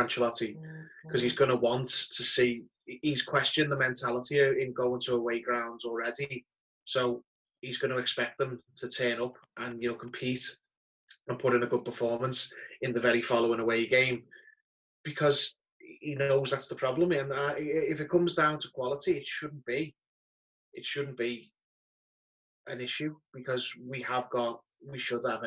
Ancelotti, because he's going to want to see. He's questioned the mentality in going to away grounds already, so he's going to expect them to turn up and compete and put in a good performance in the very following away game, because he knows that's the problem. And if it comes down to quality, it shouldn't be an issue, because we should have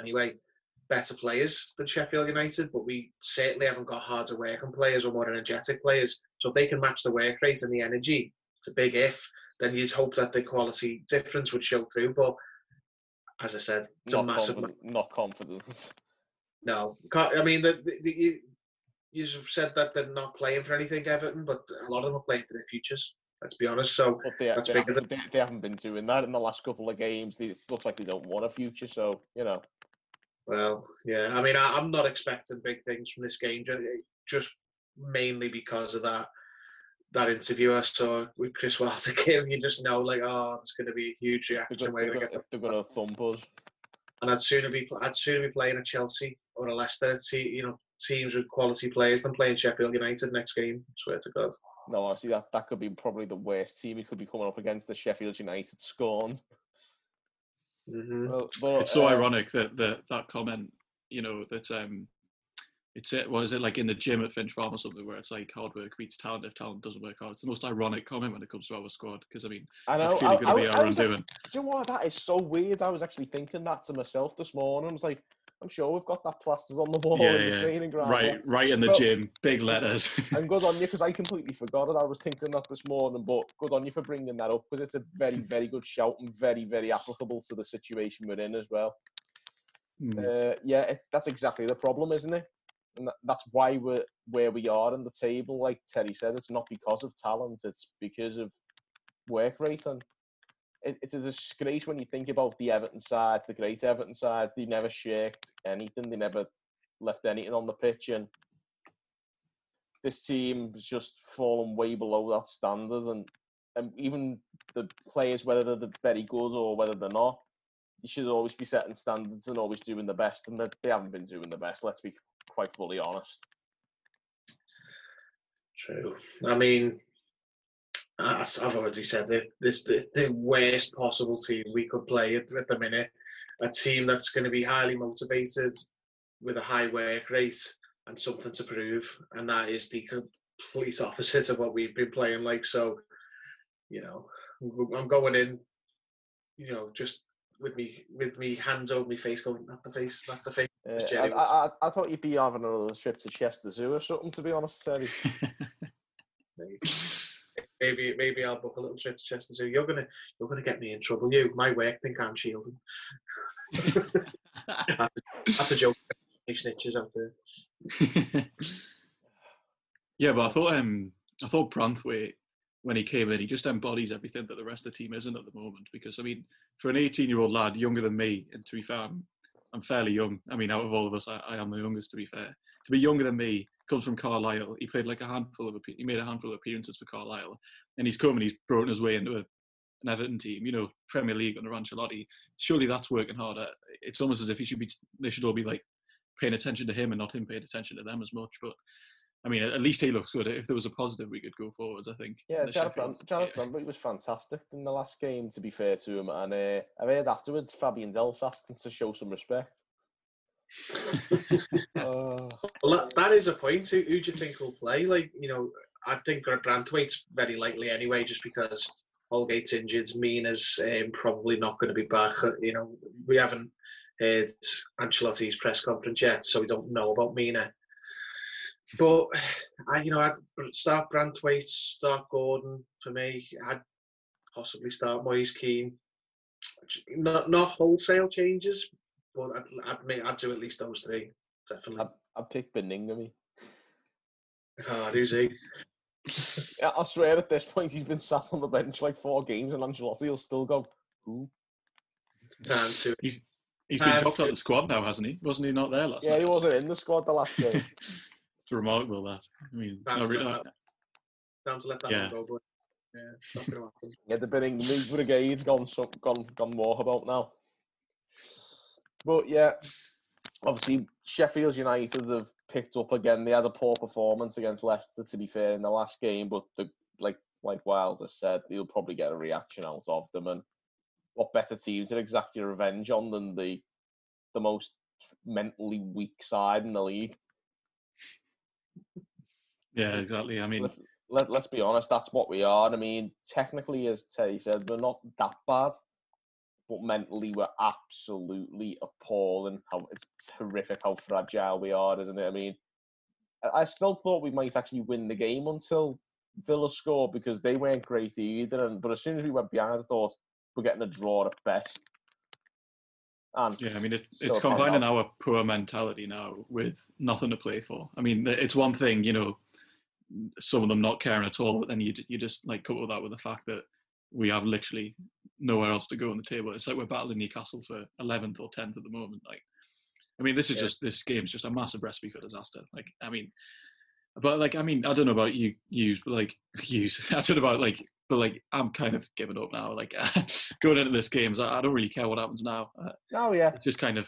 better players than Sheffield United, but we certainly haven't got harder working players or more energetic players. So if they can match the work rate and the energy, it's a big if, then you'd hope that the quality difference would show through. But as I said, it's not confident. No. I mean, you've said that they're not playing for anything, Everton, but a lot of them are playing for their futures. Let's be honest. So they haven't been doing that in the last couple of games. It looks like they don't want a future. So Well, yeah. I mean, I'm not expecting big things from this game, just mainly because of that interview I saw with Chris Wilder. You just know, there's going to be a huge reaction. They're going to thump us. And I'd sooner be playing a Chelsea or a Leicester. Teams with quality players than playing Sheffield United next game. I swear to God. No, honestly, that could be probably the worst team he could be coming up against. The Sheffield United scorned. Mm-hmm. But, it's so ironic that comment. That in the gym at Finch Farm or something, where it's hard work beats talent if talent doesn't work hard. It's the most ironic comment when it comes to our squad, because I know, it's clearly going to be our undoing. Do you know what? That is so weird. I was actually thinking that to myself this morning. I was like, I'm sure we've got that plastered on the wall in the training ground. Right in the gym, big letters. And good on you, because I completely forgot it. I was thinking that this morning, but good on you for bringing that up, because it's a very, very good shout and very, very applicable to the situation we're in as well. Mm. That's exactly the problem, isn't it? And that's why we're where we are in the table. Like Terry said, it's not because of talent, it's because of work rate. And it's a disgrace when you think about the Everton sides, the great Everton sides. They never shirked anything. They never left anything on the pitch. And this team's just fallen way below that standard. And even the players, whether they're very good or whether they're not, you should always be setting standards and always doing the best. And they haven't been doing the best, let's be quite fully honest. True. I mean, as I've already said, this the worst possible team we could play at the minute. A team that's going to be highly motivated with a high work rate and something to prove. And that is the complete opposite of what we've been playing like. So, you know, I'm going in, you know, just with me hands over my face going, not the face. I thought you'd be having another trip to Chester Zoo or something, to be honest, Terry. Maybe I'll book a little trip to Chester Zoo. You're gonna get me in trouble. You, my work think I'm shielding. That's a joke. He snitches out there. Yeah, but I thought Branthwaite, when he came in, he just embodies everything that the rest of the team isn't at the moment. Because I mean, for an 18-year-old lad younger than me, and to be fair, I'm fairly young. I mean, out of all of us, I am the youngest, to be fair. To be younger than me, comes from Carlisle. He played he made a handful of appearances for Carlisle. And he's come and he's broken his way into an Everton team, you know, Premier League under Ancelotti. Surely that's working harder. It's almost as if they should all be like paying attention to him and not him paying attention to them as much. But I mean, at least he looks good. If there was a positive, we could go forwards, I think. Yeah, Jarrett Brandbury was fantastic in the last game, to be fair to him. And I heard afterwards, Fabian Delph asked him to show some respect. Well, that is a point. Who do you think will play? Like, you know, I think Grant Thwaites very likely anyway, just because Holgate's injured. Mina's probably not going to be back. You know, we haven't heard Ancelotti's press conference yet, so we don't know about Mina. But, I'd start Grant Thwaites, start Gordon for me. I'd possibly start Moise Keane. Not wholesale changes, but I'd do at least those three, definitely. I'd pick Beningham. Hard, is he? Yeah, I swear at this point he's been sat on the bench like 4 games and Ancelotti will still go, who? Time to... He's been dropped out of the squad now, hasn't he? Wasn't he not there last night? Yeah, he wasn't in the squad the last game. It's remarkable, that. I mean, Time to let that one go, but yeah, it's not going to happen. Yeah, the Beningham brigade's gone walkabout now. But yeah, obviously Sheffield United have picked up again. They had a poor performance against Leicester, to be fair, in the last game. But like Wilder said, they'll probably get a reaction out of them. And what better team to exact your revenge on than the most mentally weak side in the league? Yeah, exactly. I mean, let's be honest, that's what we are. I mean, technically, as Terry said, we're not that bad. But mentally, we're absolutely appalling. It's horrific how fragile we are, isn't it? I mean, I still thought we might actually win the game until Villa scored, because they weren't great either. But as soon as we went behind, I thought we're getting a draw at best. And yeah, I mean, it's combining our poor mentality now with nothing to play for. I mean, it's one thing, you know, some of them not caring at all, but then you just like couple that with the fact that we have literally nowhere else to go on the table. It's like we're battling Newcastle for 11th or 10th at the moment. Like, I mean, this game's just a massive recipe for disaster. Like, I mean, but like, I mean, I don't know about you, I'm kind of giving up now. Like, going into this game, I don't really care what happens now. Oh yeah, just kind of.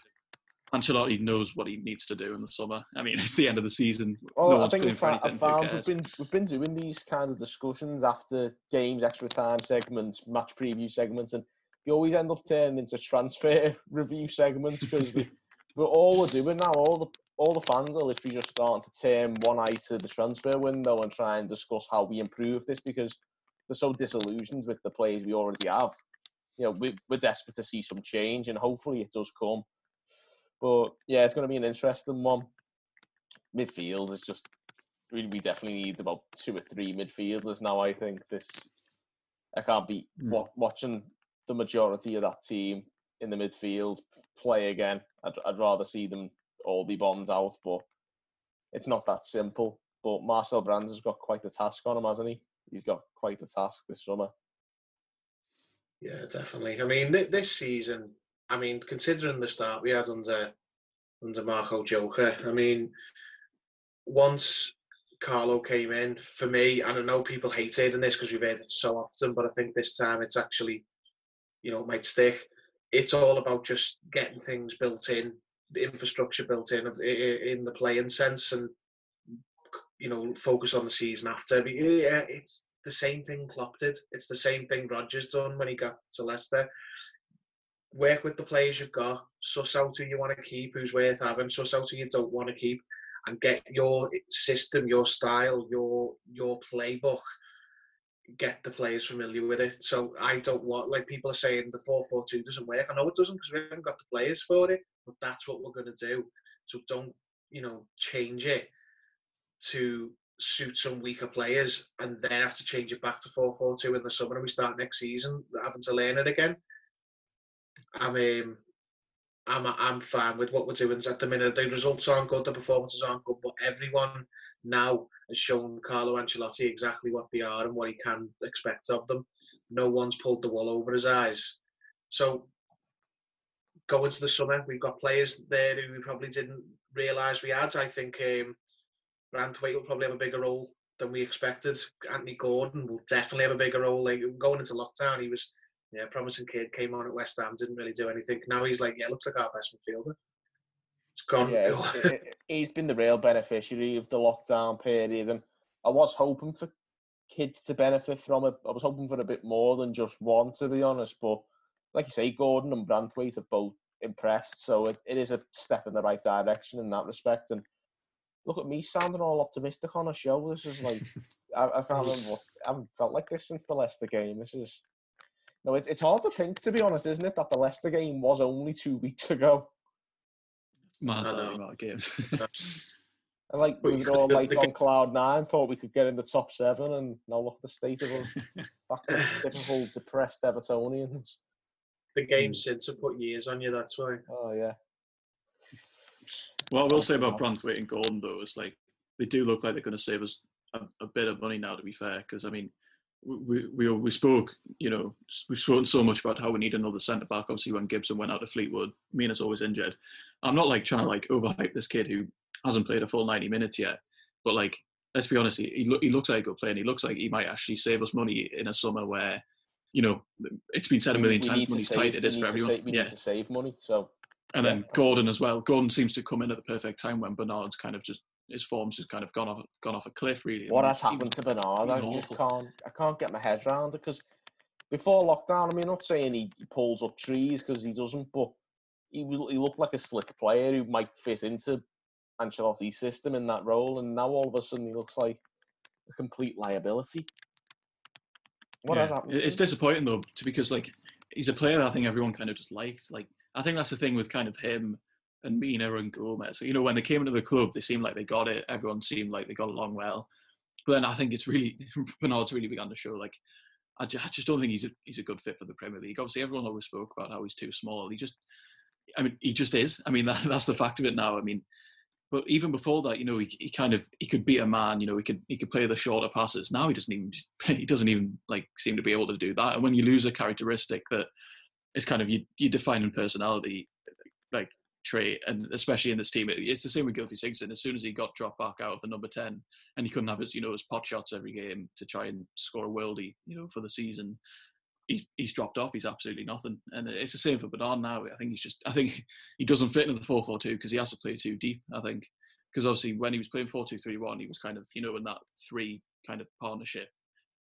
Ancelotti knows what he needs to do in the summer. I mean, it's the end of the season. Oh, no, I think I found we've been doing these kind of discussions after games, extra time segments, match preview segments, and they always end up turning into transfer review segments, because we're doing now. All the fans are literally just starting to turn one eye to the transfer window and try and discuss how we improve this, because they're so disillusioned with the players we already have. You know, we're desperate to see some change, and hopefully it does come. But yeah, it's going to be an interesting one. Midfield is just... We definitely need about 2 or 3 midfielders now, I think. I can't be watching the majority of that team in the midfield play again. I'd rather see them all be bombed out, but it's not that simple. But Marcel Brands has got quite the task on him, hasn't he? He's got quite the task this summer. Yeah, definitely. I mean, this season, I mean, considering the start we had under Marco Joker, I mean, once Carlo came in, for me, and I know people hate saying this because we've heard it so often, but I think this time it's actually, you know, it might stick. It's all about just getting things built in, the infrastructure built in the playing sense, and, you know, focus on the season after. But yeah, it's the same thing Klopp did. It's the same thing Rodgers done when he got to Leicester. Work with the players you've got, suss out who you want to keep, who's worth having, suss out who you don't want to keep, and get your system, your style, your playbook. Get the players familiar with it. So I don't want, like people are saying, the 4-4-2 doesn't work. I know it doesn't because we haven't got the players for it, but that's what we're going to do. So don't, you know, change it to suit some weaker players and then have to change it back to 4-4-2 in the summer and we start next season having to learn it again. I'm fine with what we're doing at the minute. The results aren't good, the performances aren't good, but everyone now has shown Carlo Ancelotti exactly what they are and what he can expect of them. No one's pulled the wool over his eyes. So, going to the summer, we've got players there who we probably didn't realise we had. I think Grant Thwaites will probably have a bigger role than we expected. Anthony Gordon will definitely have a bigger role. Like, going into lockdown, he was... Yeah, promising kid, came on at West Ham, didn't really do anything. Now he's like, yeah, looks like our best midfielder. It's gone. Yeah, he's been the real beneficiary of the lockdown period. And I was hoping for kids to benefit from it. I was hoping for a bit more than just one, to be honest. But like you say, Gordon and Branthwaite have both impressed. So it is a step in the right direction in that respect. And look at me sounding all optimistic on a show. This is like, I can't remember. I haven't felt like this since the Leicester game. This is... No, it's hard to think, to be honest, isn't it, that the Leicester game was only 2 weeks ago. Mad about games. And like we were all like on cloud nine, thought we could get in the top seven, and now look at the state of us. Back to typical depressed Evertonians. The game since have put years on you. That's why. Oh yeah. What I will say about Branthwaite and Gordon though is like they do look like they're going to save us a bit of money now. To be fair, because I mean. We spoke, you know, we've spoken so much about how we need another centre back. Obviously, when Gibson went out to Fleetwood, Mina's always injured. I'm not like trying to like overhype this kid who hasn't played a full 90 minutes yet, but like let's be honest, he looks like a good player. And he looks like he might actually save us money in a summer where, you know, it's been said a million times, money's tight. It is for everyone. We need to save money. So, and then Gordon as well. Gordon seems to come in at the perfect time when Bernard's kind of just. His form's just kind of gone off a cliff, really. What has happened to Bernard? I can't get my head around it because before lockdown, I mean, I'm not saying he pulls up trees because he doesn't, but he looked like a slick player who might fit into Ancelotti's system in that role, and now all of a sudden he looks like a complete liability. What has happened? It's disappointing though, because like he's a player I think everyone kind of just likes. Like I think that's the thing with kind of him. And Mina and Gomez. So, you know, when they came into the club, they seemed like they got it. Everyone seemed like they got along well. But then I think it's really, Bernard's really begun to show, like, I just don't think he's a good fit for the Premier League. Obviously, everyone always spoke about how he's too small. He just is. I mean, that's the fact of it now. I mean, but even before that, you know, he could beat a man, you know, he could play the shorter passes. Now he doesn't even like seem to be able to do that. And when you lose a characteristic that is kind of your defining personality, like, trait, and especially in this team, it's the same with Gylfi Sigurdsson. As soon as he got dropped back out of the number 10, and he couldn't have his, you know, his pot shots every game to try and score a worldie, you know, for the season, he's dropped off. He's absolutely nothing, and it's the same for Bernard now. I think he doesn't fit into the 4-4-2 because he has to play too deep. I think because obviously when he was playing 4-2-3-1, he was kind of, you know, in that three kind of partnership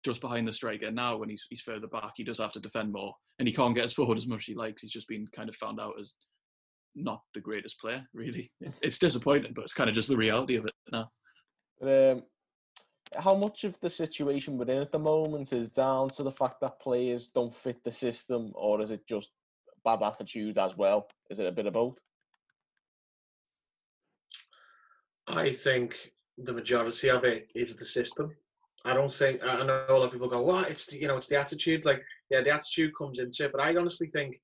just behind the striker. Now when he's further back, he does have to defend more, and he can't get as forward as much as he likes. He's just been kind of found out as not the greatest player, really. It's disappointing, but it's kind of just the reality of it now. How much of the situation we're in at the moment is down to the fact that players don't fit the system, or is it just bad attitude as well? Is it a bit of both? I think the majority of it is the system. I know a lot of people go, "What? It's the attitude." Like, yeah, the attitude comes into it, but I honestly think.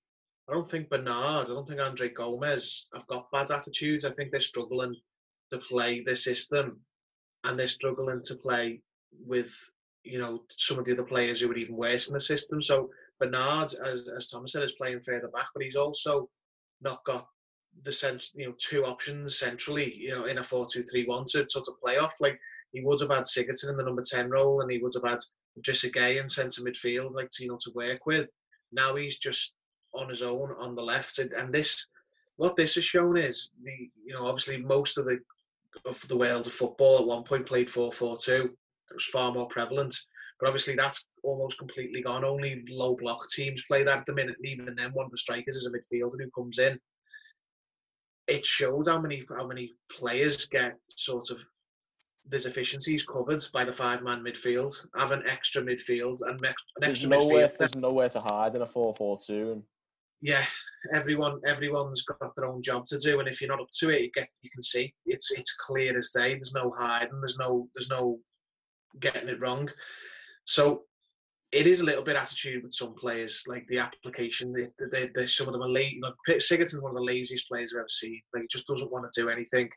I don't think Bernard, I don't think André Gomes have got bad attitudes. I think they're struggling to play their system, and they're struggling to play with, you know, some of the other players who are even worse in the system. So Bernard, as Thomas said, is playing further back, but he's also not got the two options centrally, in a 4-2-3-1 to sort of play off. Like, he would have had Sigurdsson in the number 10 role, and he would have had Idrissa Gueye in centre midfield, to work with. Now he's just on his own on the left, and what this has shown is obviously most of the world of football at one point played 4-4-2. It was far more prevalent, but obviously that's almost completely gone. Only low block teams play that at the minute, and even then one of the strikers is a midfielder who comes in. It showed how many players get sort of there's deficiencies covered by the five-man midfield. Have an extra midfield and an extra midfield. There's nowhere to hide in a 4-4-2. Yeah, everyone's got their own job to do, and if you're not up to it, you can see it's clear as day. There's no hiding. There's no getting it wrong. So it is a little bit attitude with some players, like the application. Some of them are lazy. Sigurdsson's one of the laziest players I've ever seen. Like, he just doesn't want to do anything.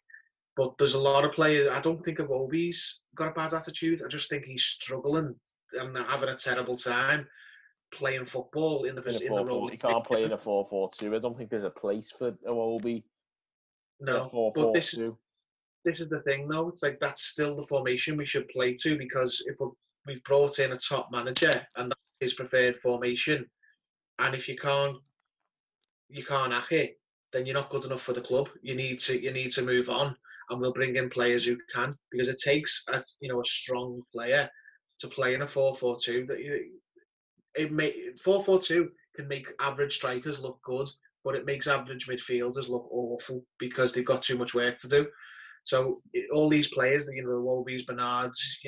But there's a lot of players. I don't think Iwobi's got a bad attitude. I just think he's struggling and having a terrible time playing football in the role. He can't play in a 4-4-2. I don't think there's a place for Iwobi. No, but this is the thing, though. It's like that's still the formation we should play to, because if we've brought in a top manager and that's his preferred formation, and if you can't hack it, then you're not good enough for the club. You need to move on. And we'll bring in players who can, because it takes a strong player to play in a 4-4-2. That 4-4-2 can make average strikers look good, but it makes average midfielders look awful because they've got too much work to do. So all these players, Iwobi's, Bernard's,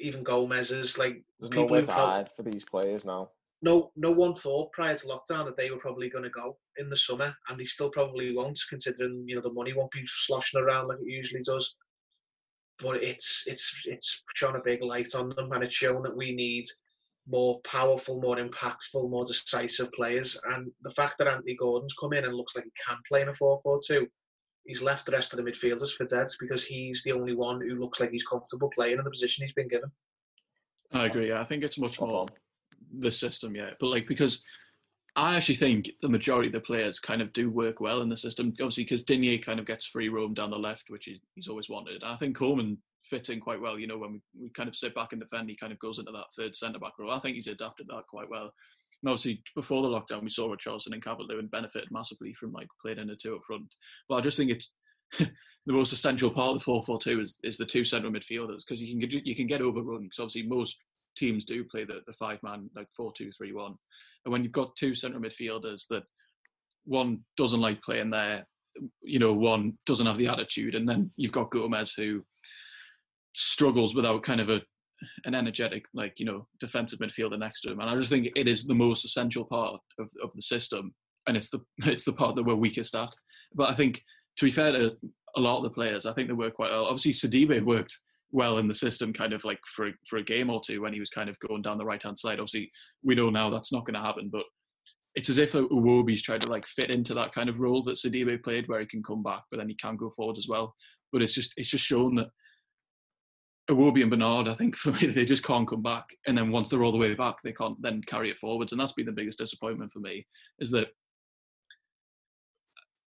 even Gomez's, there's people who hide for these players now. No one thought prior to lockdown that they were probably going to go in the summer, and they still probably won't, considering the money won't be sloshing around like it usually does. But it's shone a big light on them, and it's shown that we need more powerful, more impactful, more decisive players. And the fact that Anthony Gordon's come in and looks like he can play in a 4-4-2, he's left the rest of the midfielders for dead, because he's the only one who looks like he's comfortable playing in the position he's been given. I agree. Yeah, I think it's much more the system, yeah, but because I actually think the majority of the players kind of do work well in the system, obviously, because Digne kind of gets free roam down the left, which he's always wanted. I think Koeman fits in quite well, when we kind of sit back and defend, he kind of goes into that third centre-back role. I think he's adapted that quite well. And obviously, before the lockdown, we saw Richarlison and Calvert Lewin benefited massively from playing in the two up front. But I just think it's the most essential part of the 4-4-2 is the two central midfielders, because you can get overrun, because obviously most teams do play the five-man, 4-2-3-1. And when you've got two central midfielders that one doesn't like playing there, one doesn't have the attitude, and then you've got Gomez who struggles without kind of an energetic, defensive midfielder next to him. And I just think it is the most essential part of the system, and it's the part that we're weakest at. But I think, to be fair to a lot of the players, I think they work quite well. Obviously, Sidibe worked well in the system, kind of for a game or two when he was kind of going down the right hand side. Obviously, we know now that's not going to happen, but it's as if Iwobi's tried to fit into that kind of role that Sidibe played, where he can come back, but then he can go forward as well. But it's just shown that Iwobi and Bernard, I think for me, they just can't come back, and then once they're all the way back, they can't then carry it forwards. And that's been the biggest disappointment for me, is that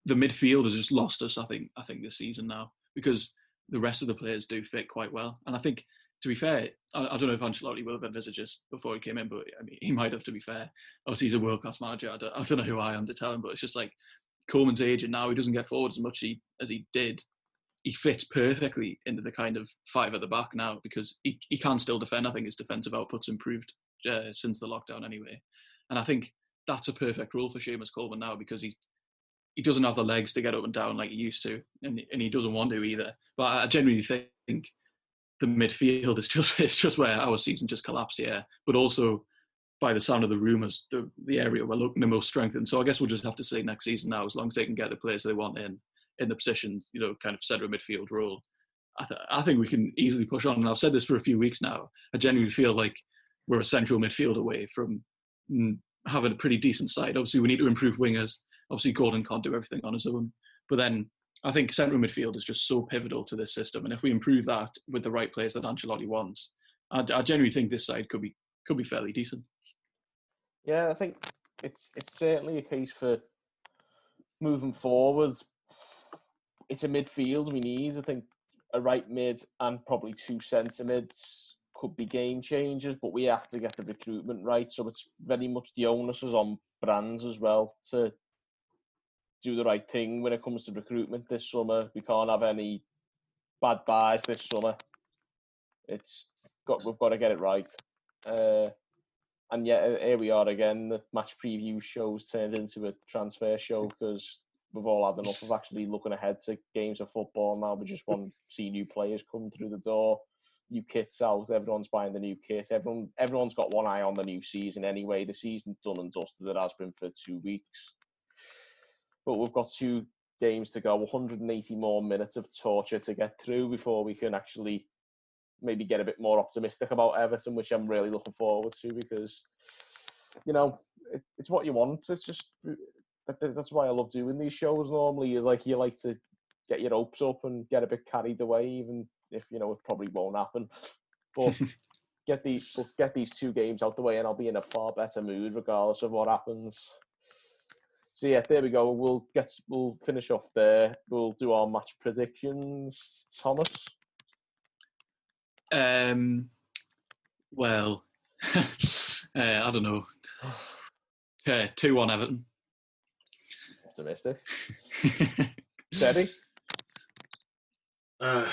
the midfield has just lost us. I think this season now, because the rest of the players do fit quite well. And I think, to be fair, I don't know if Ancelotti will have envisaged this before he came in, but I mean, he might have, to be fair. Obviously, he's a world-class manager. I don't know who I am to tell him, but it's just Coleman's aging now. He doesn't get forward as much as he did. He fits perfectly into the kind of five at the back now, because he can still defend. I think his defensive output's improved since the lockdown anyway. And I think that's a perfect role for Seamus Coleman now, because he doesn't have the legs to get up and down like he used to, and he doesn't want to either. But I genuinely think the midfield is just where our season just collapsed here. But also, by the sound of the rumours, the area we're looking the most strengthened. So I guess we'll just have to see next season now, as long as they can get the players they want in the position, kind of central midfield role. I think we can easily push on. And I've said this for a few weeks now. I genuinely feel like we're a central midfield away from having a pretty decent side. Obviously, we need to improve wingers. Obviously, Gordon can't do everything on his own. But then I think central midfield is just so pivotal to this system. And if we improve that with the right players that Ancelotti wants, I genuinely think this side could be fairly decent. Yeah, I think it's certainly a case for moving forwards. It's a midfield we need. I think a right mid and probably two centre mids could be game changers, but we have to get the recruitment right. So it's very much the onus is on brands as well to do the right thing when it comes to recruitment this summer. We can't have any bad buys this summer. We've got to get it right. And yet here we are again. The match preview show's turned into a transfer show because we've all had enough of actually looking ahead to games of football now. We just want to see new players come through the door, new kits out. Everyone's buying the new kit. Everyone's got one eye on the new season anyway. The season's done and dusted. It has been for 2 weeks. But we've got 2 games to go, 180 more minutes of torture to get through before we can actually maybe get a bit more optimistic about Everton, which I'm really looking forward to because, you know, it's what you want. It's just, that's why I love doing these shows normally, is like you like to get your hopes up and get a bit carried away, even if, you know, it probably won't happen. But get these 2 games out the way and I'll be in a far better mood regardless of what happens. So yeah, there we go. We'll finish off there. We'll do our match predictions. Thomas? Well, I don't know. 2-1 Everton. Optimistic. Teddy? I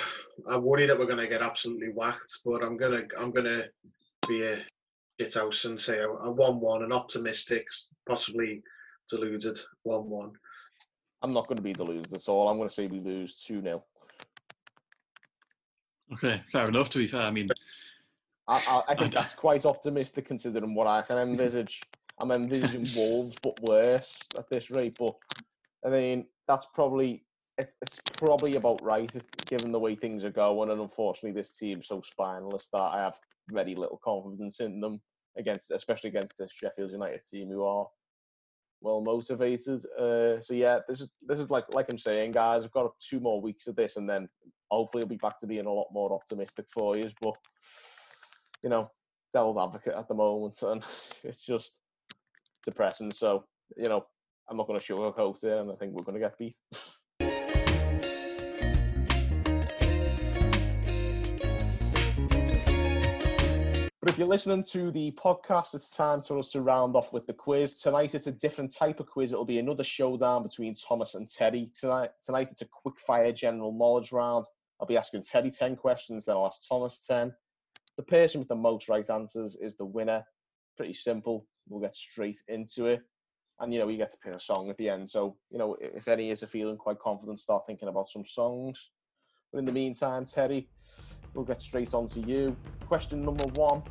worry that we're going to get absolutely whacked, but I'm gonna be a shithouse and say a 1-1, an optimistic, possibly deluded 1-1. I'm not going to be deluded at all. I'm going to say we lose 2-0. Okay, fair enough, to be fair. I mean, I think that's quite optimistic considering what I can envisage. I'm envisaging Wolves, but worse at this rate. But I mean, that's probably it's probably about right, given the way things are going. And unfortunately, this team's so spineless that I have very little confidence in them, especially against the Sheffield United team, who are well motivated. So yeah, this is like I'm saying, guys. I've got 2 more weeks of this, and then hopefully I'll be back to being a lot more optimistic for you. But you know, devil's advocate at the moment, and it's just depressing. So you know, I'm not going to sugarcoat it, and I think we're going to get beat. But if you're listening to the podcast, it's time for us to round off with the quiz. Tonight, it's a different type of quiz. It'll be another showdown between Thomas and Teddy. Tonight it's a quick-fire general knowledge round. I'll be asking Teddy 10 questions, then I'll ask Thomas 10. The person with the most right answers is the winner. Pretty simple. We'll get straight into it. And, you know, you get to pick a song at the end. So, you know, if any is feeling quite confident, start thinking about some songs. But in the meantime, Teddy, we'll get straight on to you. Question number 1.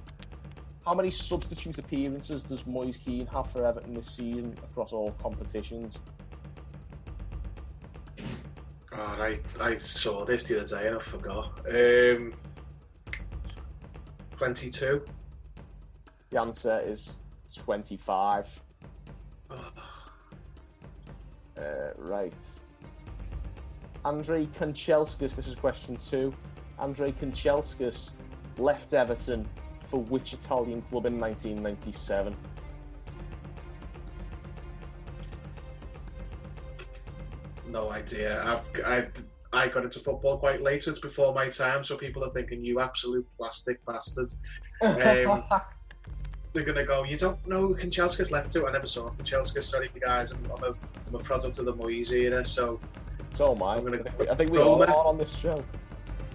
How many substitute appearances does Moise Keane have for Everton this season across all competitions? God, I saw this the other day and I forgot. 22? The answer is 25. Right. Andrei Kanchelskis, this is question 2. Andrei Kanchelskis left Everton for which Italian club in 1997? No idea. I got into football quite late. It's before my time, so people are thinking, you absolute plastic bastard. They're going to go, you don't know who Kanchelskis left to? I never saw Kanchelskis. Sorry, guys. I'm a product of the Moyes era, so am I. I think we all are on this show.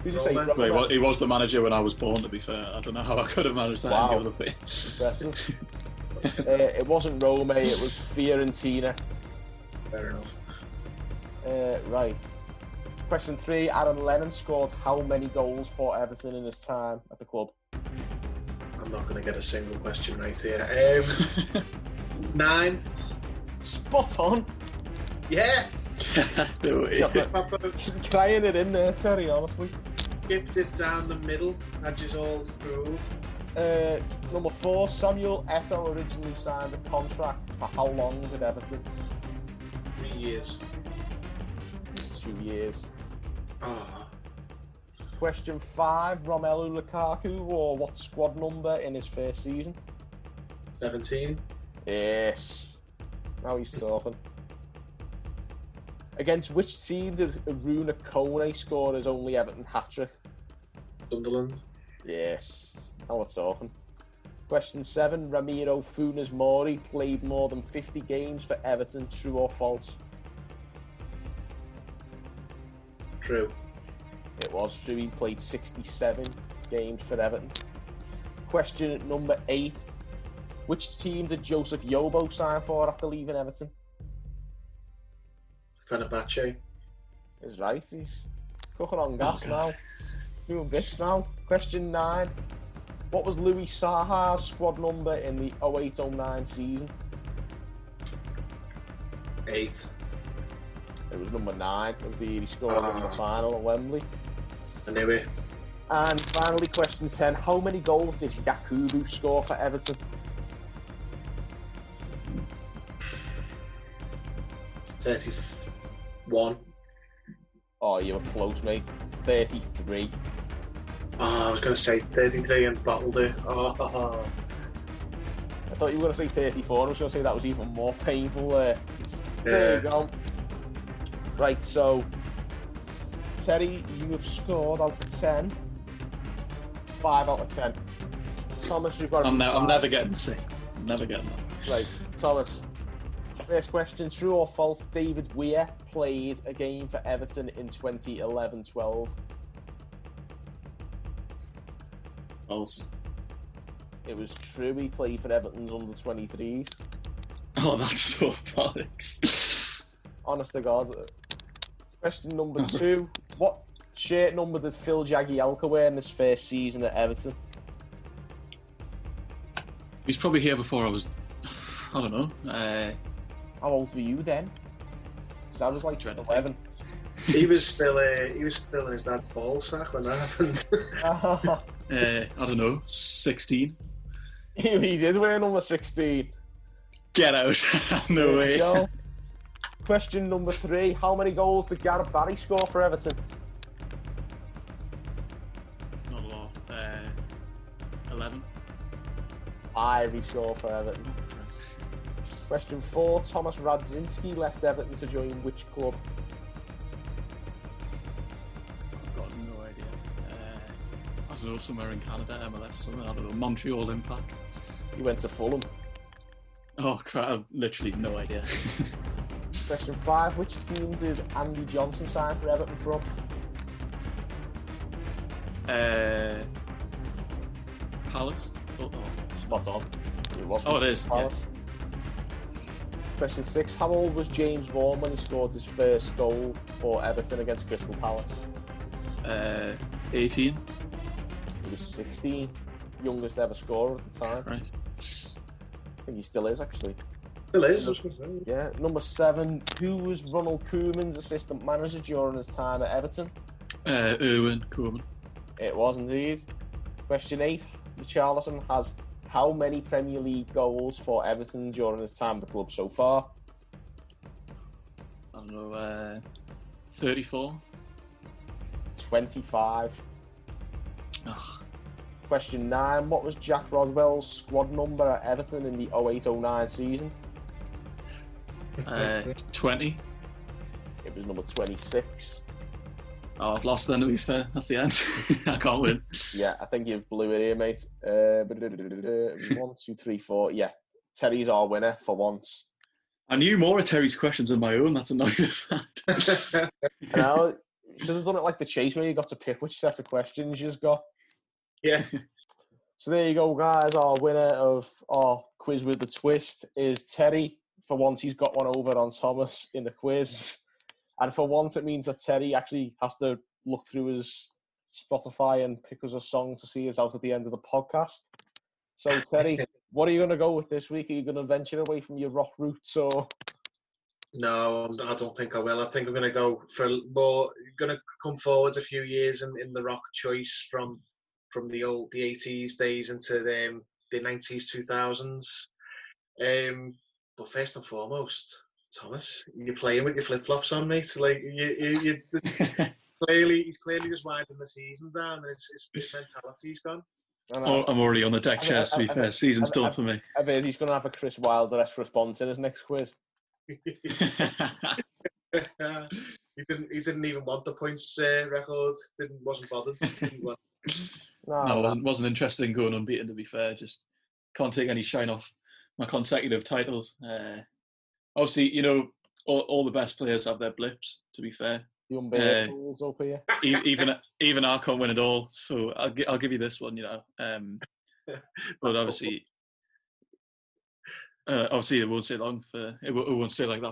He was the manager when I was born, to be fair. I don't know how I could have managed that. Wow. Impressive. It wasn't Rome, it was Fiorentina. Fair enough. Right. Question 3. Aaron Lennon scored how many goals for Everton in his time at the club? I'm not going to get a single question right here. 9. Spot on. Yes! Do it. Keep crying it in there, Terry, honestly. Skipped it down the middle. Had you all fooled. Number 4, Samuel Eto'o originally signed a contract for how long with Everton? 3 years. It's 2 years. Ah. Question 5, Romelu Lukaku wore what squad number in his first season? 17. Yes. Now he's talking. Against which team did Aruna Kone score his only Everton hat-trick? Sunderland. Yes. Now we're talking. Question 7. Ramiro Funes Mori played more than 50 games for Everton. True or false? True. It was true. He played 67 games for Everton. Question number 8. Which team did Joseph Yobo sign for after leaving Everton? Fenerbahce. He's right. He's cooking on gas now. Doing bits now. Question 9. What was Louis Saha's squad number in the 08-09 season? 8. It was number 9. It was the year he scored in the final at Wembley. Anyway. And finally, question 10. How many goals did Yakubu score for Everton? 31. Oh, you were close, mate. 33. Oh, I was going to say 33 and battled it. Oh. I thought you were going to say 34. I was going to say that was even more painful there. There you go. Right, so... Terry, you have scored out of 10. 5 out of 10. Thomas, you've got... I'm never getting sick. I'm never getting that. Right, Thomas. First question, true or false, David Weir played a game for Everton in 2011-12? False. It was true, he played for Everton's under-23s. Oh, that's so bollocks. Honest to God. Question number 2, what shirt number did Phil Jagielka wear in his first season at Everton? He was probably here before I was... I don't know. How old were you then? Because I was like 11. He was still in his dad's ball sack when that happened. I don't know, 16. He did wear number 16. Get out! No way. Go. Question number 3: how many goals did Gareth Barry score for Everton? Not a lot. 11. 5 he scored for Everton. Question 4, Thomas Radzinski left Everton to join which club? I've got no idea. I don't know, somewhere in Canada, MLS, somewhere, I don't know, Montreal Impact. He went to Fulham. Oh crap, I've literally no idea. Question 5, which team did Andy Johnson sign for Everton from? Palace? Spot on. It was it is, Palace. Yeah. Question 6, how old was James Vaughan when he scored his first goal for Everton against Crystal Palace? 18. He was 16. Youngest ever scorer at the time. Right. I think he still is, actually. Still is? Yeah. Number 7, who was Ronald Koeman's assistant manager during his time at Everton? Erwin Koeman. It was indeed. Question 8, Richarlison has... how many Premier League goals for Everton during his time at the club so far? I don't know, 34? 25. Ugh. Question 9, what was Jack Rodwell's squad number at Everton in the 08-09 season? 20. It was number 26. Oh, I've lost then, to be fair. That's the end. I can't win. Yeah, I think you've blew it here, mate. 1, 2, 3, 4. Yeah, Terry's our winner for once. I knew more of Terry's questions than my own. That's annoying as that. I know. Should have done it like the chase where you got to pick which set of questions you just got. Yeah. So there you go, guys. Our winner of our quiz with the twist is Terry. For once, he's got one over on Thomas in the quiz. And for once, it means that Terry actually has to look through his Spotify and pick us a song to see us out at the end of the podcast. So, Terry, what are you going to go with this week? Are you going to venture away from your rock roots, or...? No, I don't think I will. I think I'm going to go for more... going to come forwards a few years in the rock choice from the 80s days into the 90s, 2000s. But first and foremost... Thomas, you're playing with your flip-flops on, mate. Like you clearly, he's just winding the season down, and his mentality's gone. I'm already on the deck chairs, to be fair. Season's done for me. I've heard he's going to have a Chris Wilder-esque response in his next quiz. He didn't even want the points record. Wasn't bothered. Wasn't interested in going unbeaten, to be fair. Just can't take any shine off my consecutive titles. Obviously, you know, all the best players have their blips, to be fair. The unbeatables up here. Even I can't win it all, so I'll give you this one, you know. But obviously it won't stay long for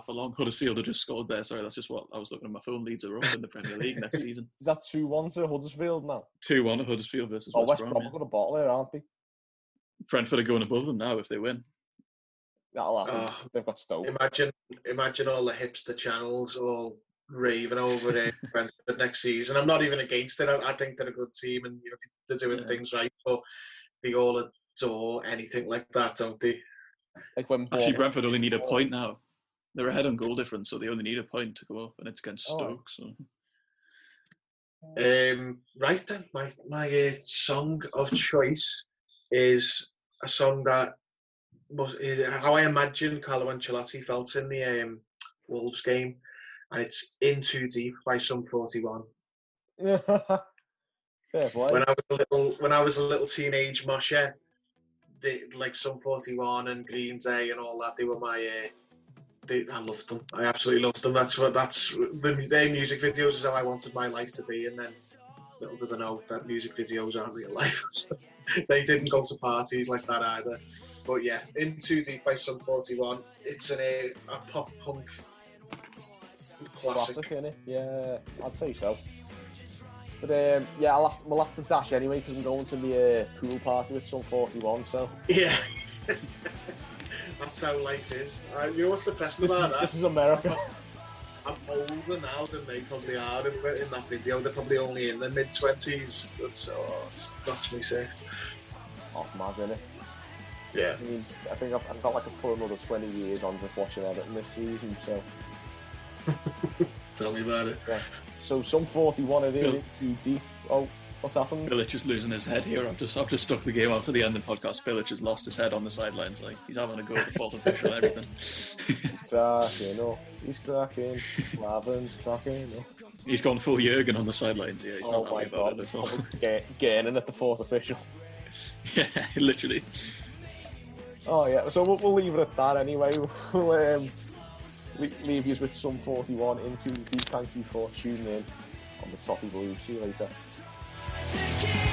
long. Huddersfield have just scored there. Sorry, that's just what I was looking at. My phone. Leads are up in the Premier League next season. Is that 2-1 to Huddersfield now? 2-1 to Huddersfield versus West Brom. Got a bottle there, aren't they? Brentford are going above them now if they win. That'll happen. They've got Stoke. Imagine all the hipster channels all raving over Brentford next season. I'm not even against it. I think they're a good team and, you know, they're doing things right, but they all adore anything like that, don't they? Like when Brentford only need a point now. They're ahead on goal difference, so they only need a point to go up, and it's against Stoke. So, right then, my song of choice is a song that is how I imagine Carlo Ancelotti felt in the Wolves game, and it's "In Too Deep" by Sum 41. When I was a little teenage mosher, like Sum 41 and Green Day and all that, they were my. I loved them. I absolutely loved them. Their music videos is how I wanted my life to be. And then, little did I know that music videos aren't real life. They didn't go to parties like that either. But yeah, "In Too Deep" by Sum 41. It's a pop punk classic, isn't it? Yeah, I'd say so. But we'll have to dash anyway because I'm going to the pool party with Sum 41, so... Yeah. That's how life is. You know what's depressing about that? This is America. I'm older now than they probably are in that video. They're probably only in their mid-20s. That's it's got me sick. Oh, mad, isn't it? Yeah. I mean, I think I've got like a full another 20 years on just watching Everton this season, so... Tell me about it. Yeah. So Sum 41 it is. Bill. Oh, what's happened? Billich is losing his head here. I've just stuck the game on for the end of the podcast. Billich has lost his head on the sidelines. Like, he's having a go at the fourth official and everything. He's cracking. Lavin's cracking. Oh. He's gone full Jurgen on the sidelines. Yeah, he's not happy about it at all. Gaining at the fourth official. Yeah, literally. Oh yeah. So we'll leave it at that anyway. We'll leave you with Sum 41 into the team. Thank you for tuning in on the Toffee Blue. See you later.